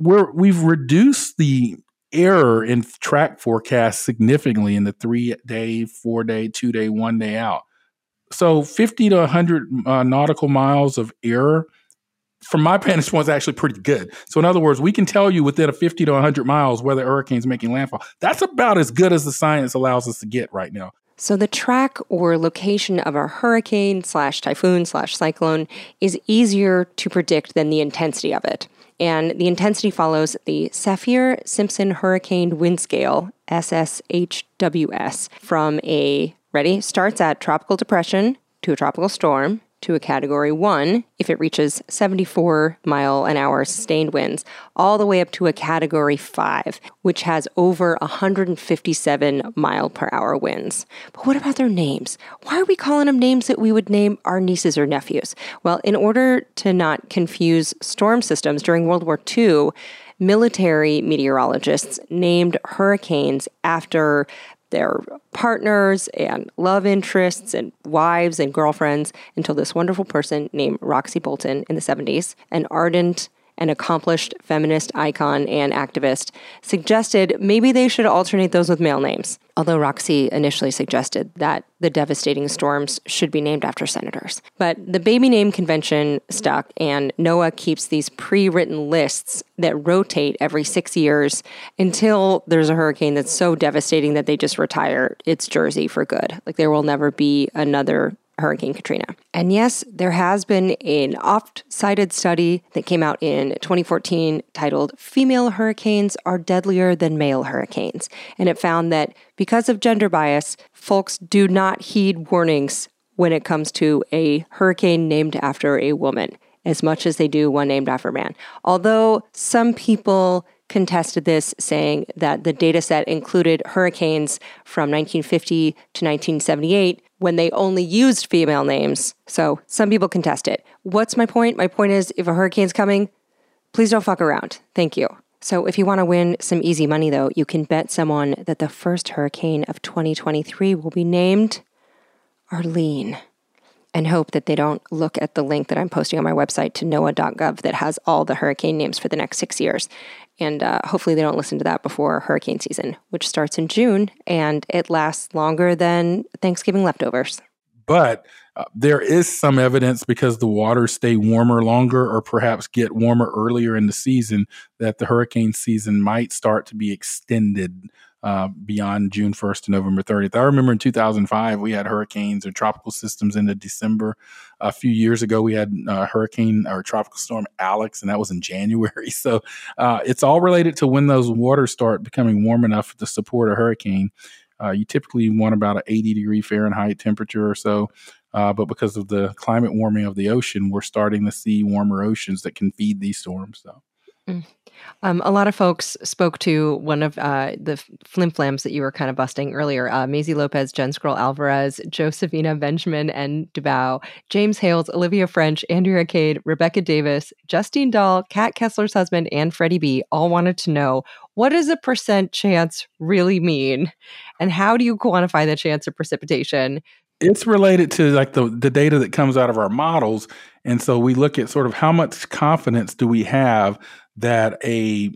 we've reduced the error in track forecasts significantly in the 3-day, 4-day, 2-day, 1-day out. So 50 to 100 nautical miles of error, from my vantage point, is actually pretty good. So in other words, we can tell you within a 50 to 100 miles whether hurricane's making landfall. That's about as good as the science allows us to get right now. So the track or location of a hurricane /typhoon/cyclone is easier to predict than the intensity of it. And the intensity follows the Saffir-Simpson Hurricane Wind Scale, SSHWS, from a... Ready? Starts at tropical depression to a tropical storm to a Category 1 if it reaches 74-mile-an-hour sustained winds, all the way up to a Category 5, which has over 157-mile-per-hour winds. But what about their names? Why are we calling them names that we would name our nieces or nephews? Well, in order to not confuse storm systems, during World War II, military meteorologists named hurricanes after their partners and love interests and wives and girlfriends, until this wonderful person named Roxy Bolton in the 70s, an ardent an accomplished feminist icon and activist, suggested maybe they should alternate those with male names, although Roxy initially suggested that the devastating storms should be named after senators. But the baby name convention stuck, and NOAA keeps these pre-written lists that rotate every 6 years until there's a hurricane that's so devastating that they just retire its jersey for good. Like, there will never be another Hurricane Katrina. And yes, there has been an oft-cited study that came out in 2014 titled "Female Hurricanes Are Deadlier Than Male Hurricanes." And it found that because of gender bias, folks do not heed warnings when it comes to a hurricane named after a woman as much as they do one named after a man. Although some people contested this, saying that the data set included hurricanes from 1950 to 1978 when they only used female names. So some people contest it. What's my point? My point is, if a hurricane's coming, please don't fuck around. Thank you. So if you want to win some easy money, though, you can bet someone that the first hurricane of 2023 will be named Arlene, and hope that they don't look at the link that I'm posting on my website to NOAA.gov that has all the hurricane names for the next 6 years. And hopefully they don't listen to that before hurricane season, which starts in June, and it lasts longer than Thanksgiving leftovers. But there is some evidence, because the waters stay warmer longer or perhaps get warmer earlier in the season, that the hurricane season might start to be extended beyond June 1st to November 30th. I remember in 2005, we had hurricanes or tropical systems into December. A few years ago, we had hurricane or tropical storm Alex, and that was in January. So it's all related to when those waters start becoming warm enough to support a hurricane. You typically want about an 80 degree Fahrenheit temperature or so. But because of the climate warming of the ocean, we're starting to see warmer oceans that can feed these storms, though. A lot of folks spoke to one of the flimflams that you were kind of busting earlier. Maisie Lopez, Jen Scroll Alvarez, Josephina Benjamin and Dubau, James Hales, Olivia French, Andrea Cade, Rebecca Davis, Justine Dahl, Kat Kessler's husband, and Freddie B. all wanted to know, what does a percent chance really mean? And how do you quantify the chance of precipitation? It's related to like the data that comes out of our models. And so we look at sort of how much confidence do we have that a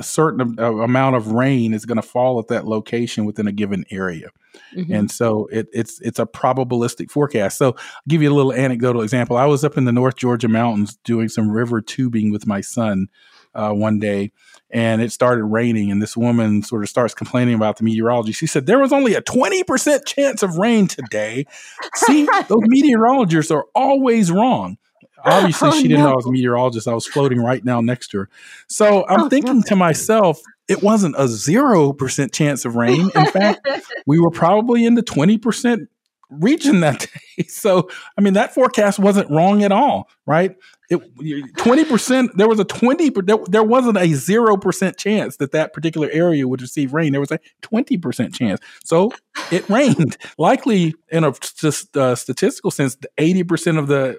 certain amount of rain is going to fall at that location within a given area. Mm-hmm. And so it's a probabilistic forecast. So I'll give you a little anecdotal example. I was up in the North Georgia mountains doing some river tubing with my son one day, and it started raining, and this woman sort of starts complaining about the meteorology. She said, there was only a 20% chance of rain today. See, those meteorologists are always wrong. Obviously, she didn't know I was a meteorologist. I was floating right now next to her. So I'm thinking to myself, it wasn't a 0% chance of rain. In fact, we were probably in the 20% region that day. So, I mean, that forecast wasn't wrong at all, right? It 20%, there was a 20, there wasn't a 0% chance that that particular area would receive rain. There was a 20% chance. So it rained. Likely, in a statistical sense, 80% of the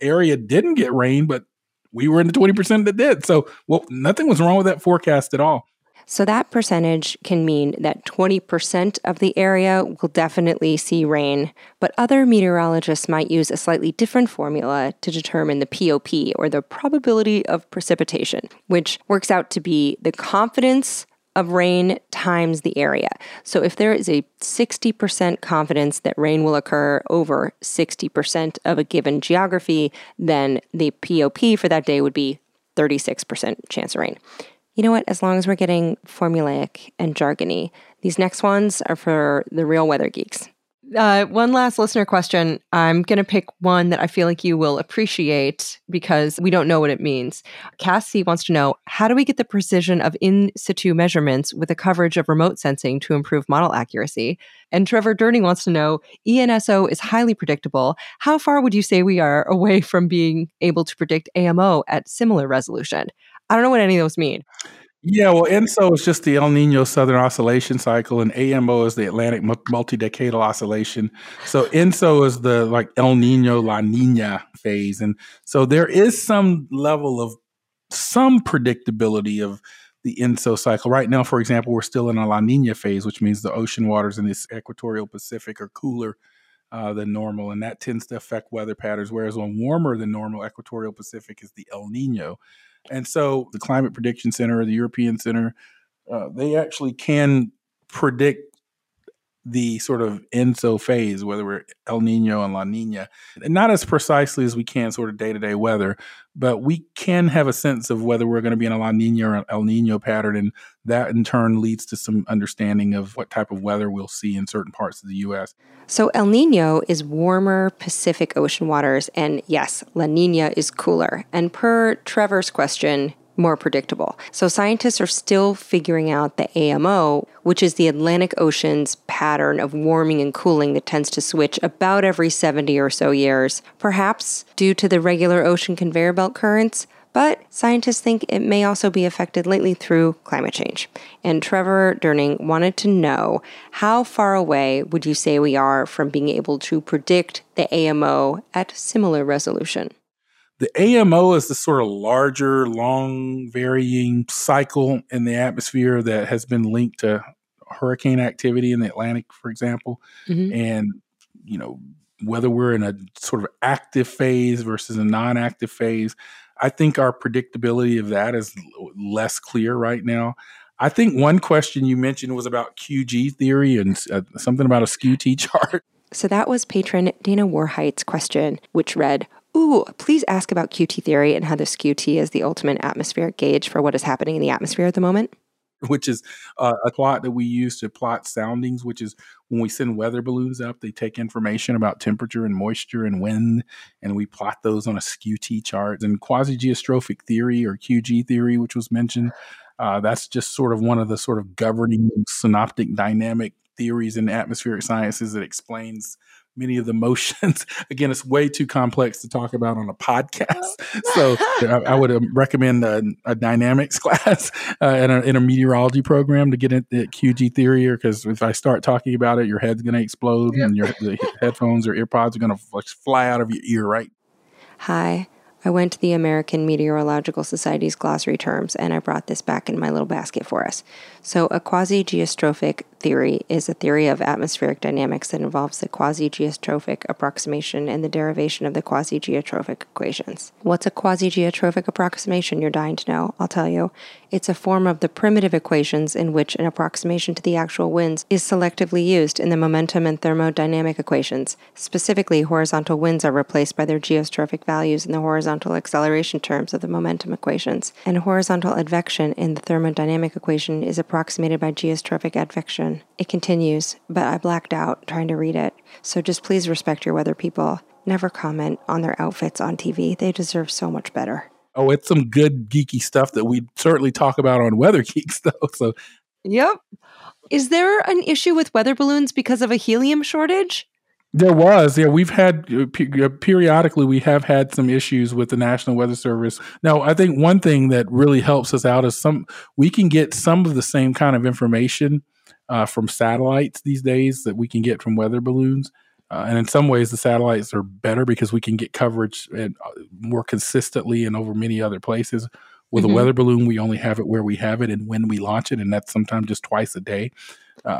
area didn't get rain, but we were in the 20% that did. So, well, nothing was wrong with that forecast at all. So that percentage can mean that 20% of the area will definitely see rain, but other meteorologists might use a slightly different formula to determine the POP, or the probability of precipitation, which works out to be the confidence of rain times the area. So if there is a 60% confidence that rain will occur over 60% of a given geography, then the POP for that day would be 36% chance of rain. You know what? As long as we're getting formulaic and jargony, these next ones are for the real weather geeks. One last listener question. I'm going to pick one that I feel like you will appreciate because we don't know what it means. Cassie wants to know, how do we get the precision of in-situ measurements with the coverage of remote sensing to improve model accuracy? And Trevor Durning wants to know, ENSO is highly predictable. How far would you say we are away from being able to predict AMO at similar resolution? I don't know what any of those mean. Yeah, well, ENSO is just the El Nino Southern Oscillation cycle, and AMO is the Atlantic Multi-Decadal Oscillation. So ENSO is the like El Nino, La Nina phase. And so there is some level of some predictability of the ENSO cycle. Right now, for example, we're still in a La Nina phase, which means the ocean waters in this equatorial Pacific are cooler than normal, and that tends to affect weather patterns, whereas on warmer than normal equatorial Pacific is the El Nino. And so the Climate Prediction Center or the European Center, they actually can predict the sort of ENSO phase, whether we're El Nino and La Nina, and not as precisely as we can sort of day-to-day weather, but we can have a sense of whether we're going to be in a La Nina or an El Nino pattern, and that in turn leads to some understanding of what type of weather we'll see in certain parts of the U.S. So El Nino is warmer Pacific Ocean waters, and yes, La Nina is cooler. And per Trevor's question, more predictable. So scientists are still figuring out the AMO, which is the Atlantic Ocean's pattern of warming and cooling that tends to switch about every 70 or so years, perhaps due to the regular ocean conveyor belt currents, but scientists think it may also be affected lately through climate change. And Trevor Durning wanted to know, how far away would you say we are from being able to predict the AMO at similar resolution? The AMO is the sort of larger, long, varying cycle in the atmosphere that has been linked to hurricane activity in the Atlantic, for example. Mm-hmm. And, you know, whether we're in a sort of active phase versus a non-active phase, I think our predictability of that is less clear right now. I think one question you mentioned was about QG theory and something about a skew T chart. So that was patron Dana Warheit's question, which read, ooh, please ask about QT theory and how this QT is the ultimate atmospheric gauge for what is happening in the atmosphere at the moment. Which is a plot that we use to plot soundings, which is when we send weather balloons up, they take information about temperature and moisture and wind, and we plot those on a QT chart. And quasi-geostrophic theory, or QG theory, which was mentioned, that's just sort of one of the sort of governing synoptic dynamic theories in atmospheric sciences that explains many of the motions. Again, it's way too complex to talk about on a podcast. So I would recommend a dynamics class in a meteorology program to get into QG theory, because if I start talking about it, your head's going to explode and the headphones or earpods are going to fly out of your ear, right? Hi, I went to the American Meteorological Society's glossary terms, and I brought this back in my little basket for us. So a quasi-geostrophic theory is a theory of atmospheric dynamics that involves the quasi-geostrophic approximation and the derivation of the quasi-geotrophic equations. What's a quasi-geotrophic approximation, you're dying to know? I'll tell you. It's a form of the primitive equations in which an approximation to the actual winds is selectively used in the momentum and thermodynamic equations. Specifically, horizontal winds are replaced by their geostrophic values in the horizontal acceleration terms of the momentum equations, and horizontal advection in the thermodynamic equation is approximated by geostrophic advection. It continues, but I blacked out trying to read it. So just please respect your weather people. Never comment on their outfits on TV. They deserve so much better. Oh, it's some good geeky stuff that we certainly talk about on Weather Geeks, though. So, yep. Is there an issue with weather balloons because of a helium shortage? There was. Yeah, we've had periodically we have had some issues with the National Weather Service. Now, I think one thing that really helps us out is we can get some of the same kind of information from satellites these days that we can get from weather balloons. And in some ways, the satellites are better because we can get coverage more consistently and over many other places. With a weather balloon, we only have it where we have it and when we launch it, and that's sometimes just twice a day.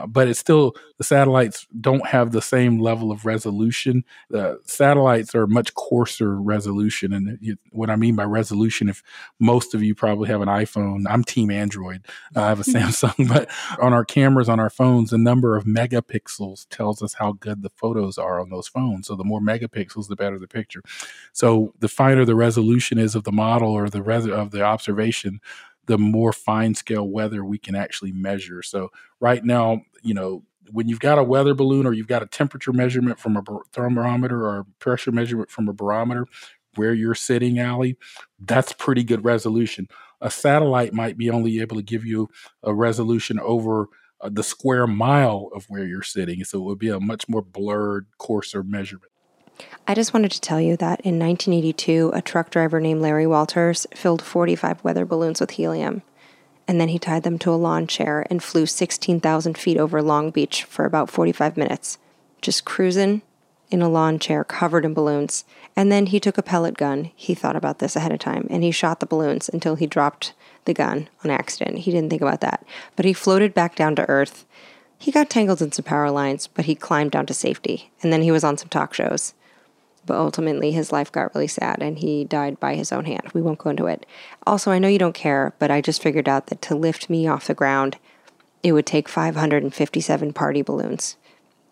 But it's still, the satellites don't have the same level of resolution. The satellites are much coarser resolution. And what I mean by resolution, if most of you probably have an iPhone, I'm team Android, I have a Samsung, but on our cameras, on our phones, the number of megapixels tells us how good the photos are on those phones. So the more megapixels, the better the picture. So the finer the resolution is of the model or of the observation, the more fine scale weather we can actually measure. So right now, you know, when you've got a weather balloon or you've got a temperature measurement from a thermometer or a pressure measurement from a barometer where you're sitting, Allie, that's pretty good resolution. A satellite might be only able to give you a resolution over the square mile of where you're sitting. So it would be a much more blurred, coarser measurement. I just wanted to tell you that in 1982, a truck driver named Larry Walters filled 45 weather balloons with helium, and then he tied them to a lawn chair and flew 16,000 feet over Long Beach for about 45 minutes, just cruising in a lawn chair covered in balloons. And then he took a pellet gun. He thought about this ahead of time, and he shot the balloons until he dropped the gun on accident. He didn't think about that, but he floated back down to Earth. He got tangled in some power lines, but he climbed down to safety, and then he was on some talk shows. but ultimately his life got really sad and he died by his own hand. We won't go into it. Also, I know you don't care, but I just figured out that to lift me off the ground, it would take 557 party balloons,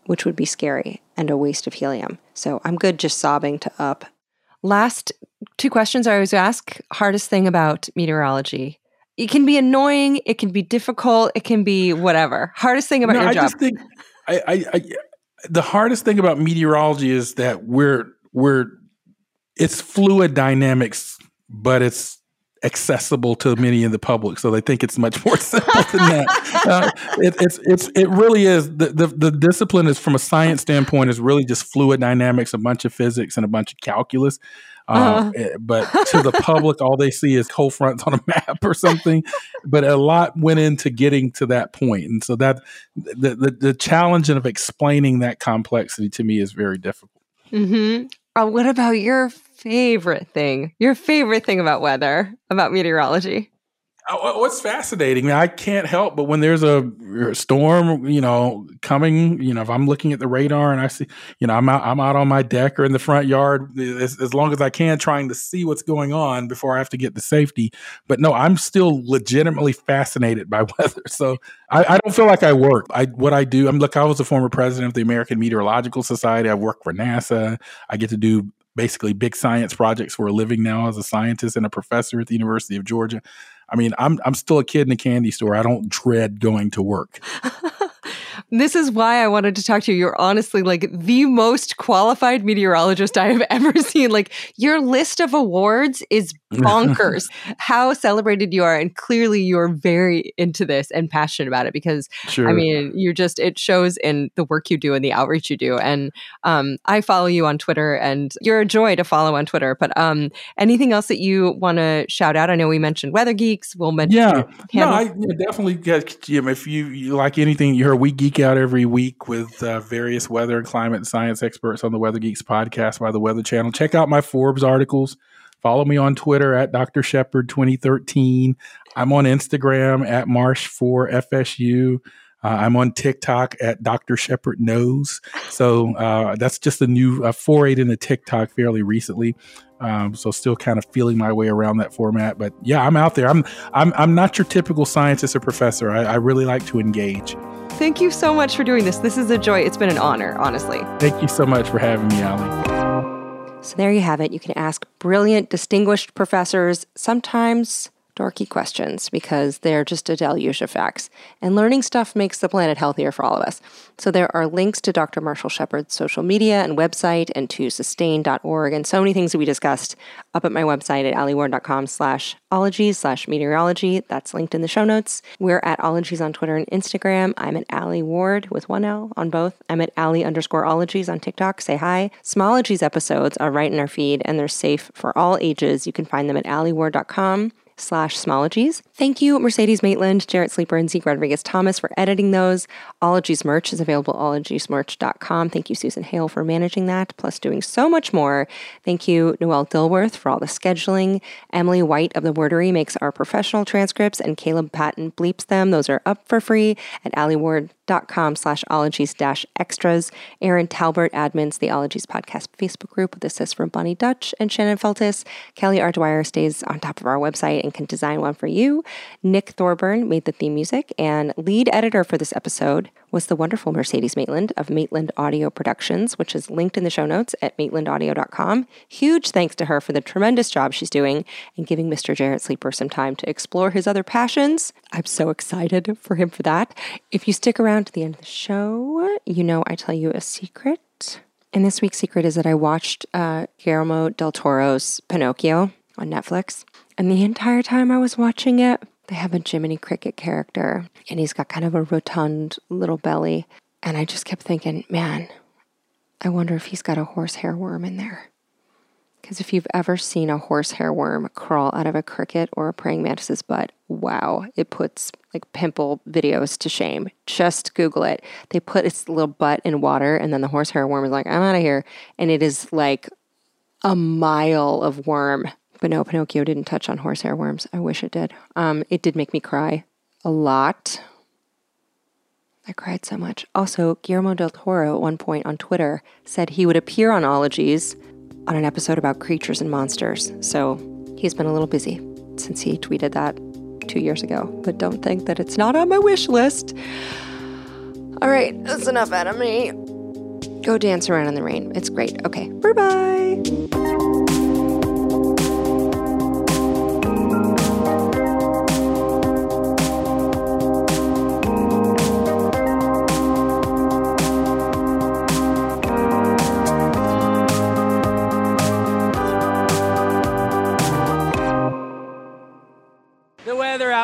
which would be scary and a waste of helium. So I'm good just sobbing to up. Last two questions I always ask. Hardest thing about meteorology. It can be annoying. It can be difficult. It can be whatever. Hardest thing about your job. The hardest thing about meteorology is that it's fluid dynamics, but it's accessible to many in the public. So they think it's much more simple than that. It really is. The discipline is, from a science standpoint, is really just fluid dynamics, a bunch of physics and a bunch of calculus. But to the public, all they see is cold fronts on a map or something. But a lot went into getting to that point. And so that the challenge of explaining that complexity to me is very difficult. Mm-hmm. What about your favorite thing about weather, about meteorology? What's fascinating, I can't help but when there's a storm, coming, if I'm looking at the radar and I see, I'm out on my deck or in the front yard as long as I can, trying to see what's going on before I have to get to safety. But no, I'm still legitimately fascinated by weather. So I don't feel like I work. I was a former president of the American Meteorological Society. I work for NASA. I get to do basically big science projects for a living now as a scientist and a professor at the University of Georgia. I mean, I'm still a kid in a candy store. I don't dread going to work. This is why I wanted to talk to you. You're honestly the most qualified meteorologist I have ever seen. Your list of awards is bonkers. How celebrated you are. And clearly you're very into this and passionate about it because, sure. I mean, it shows in the work you do and the outreach you do. And I follow you on Twitter and you're a joy to follow on Twitter. But anything else that you want to shout out? I know we mentioned Weather Geeks. We'll mention. Yeah, definitely. Jim, if you like anything you heard, we geek out every week with various weather and climate science experts on the Weather Geeks podcast by the Weather Channel. Check out my Forbes articles. Follow me on Twitter at Dr. Shepherd 2013. I'm on Instagram at Marsh4FSU. I'm on TikTok at Dr. Shepherd Knows. So that's just a new foray into TikTok fairly recently. So still kind of feeling my way around that format. But yeah, I'm out there. I'm not your typical scientist or professor. I really like to engage. Thank you so much for doing this. This is a joy. It's been an honor, honestly. Thank you so much for having me, Allie. So there you have it. You can ask brilliant, distinguished professors, sometimes dorky questions, because they're just a deluge of facts. And learning stuff makes the planet healthier for all of us. So there are links to Dr. Marshall Shepherd's social media and website and to sustain.org and so many things that we discussed up at my website at allieward.com/ologies/meteorology. That's linked in the show notes. We're at ologies on Twitter and Instagram. I'm at Allie Ward with one L on both. I'm at Allie_ologies on TikTok. Say hi. Smologies episodes are right in our feed and they're safe for all ages. You can find them at allieward.com/smologies. Thank you, Mercedes Maitland, Jarrett Sleeper, and Zeke Rodriguez-Thomas for editing those. Ologies merch is available at ologiesmerch.com. Thank you, Susan Hale, for managing that, plus doing so much more. Thank you, Noelle Dilworth, for all the scheduling. Emily White of The Wordery makes our professional transcripts, and Caleb Patton bleeps them. Those are up for free at allieward.com/ologies-extras. Aaron Talbert admins the Ologies Podcast Facebook group with assist from Bonnie Dutch and Shannon Feltis. Kelly R. Dwyer stays on top of our website and can design one for you. Nick Thorburn made the theme music, and lead editor for this episode was the wonderful Mercedes Maitland of Maitland Audio Productions, which is linked in the show notes at maitlandaudio.com. Huge thanks to her for the tremendous job she's doing and giving Mr. Jarrett Sleeper some time to explore his other passions. I'm so excited for him for that. If you stick around to the end of the show, I tell you a secret. And this week's secret is that I watched Guillermo del Toro's Pinocchio on Netflix. And the entire time I was watching it, they have a Jiminy Cricket character, and he's got kind of a rotund little belly. And I just kept thinking, man, I wonder if he's got a horsehair worm in there. Because if you've ever seen a horsehair worm crawl out of a cricket or a praying mantis's butt, wow, it puts pimple videos to shame. Just Google it. They put its little butt in water, and then the horsehair worm is like, I'm out of here. And it is like a mile of worm. But no, Pinocchio didn't touch on horsehair worms. I wish it did. It did make me cry a lot. I cried so much. Also, Guillermo del Toro at one point on Twitter said he would appear on Ologies on an episode about creatures and monsters, so he's been a little busy since he tweeted that 2 years ago. But don't think that it's not on my wish list. All right, that's enough out of me. Go dance around in the rain. It's great. Okay, bye-bye.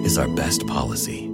is our best policy.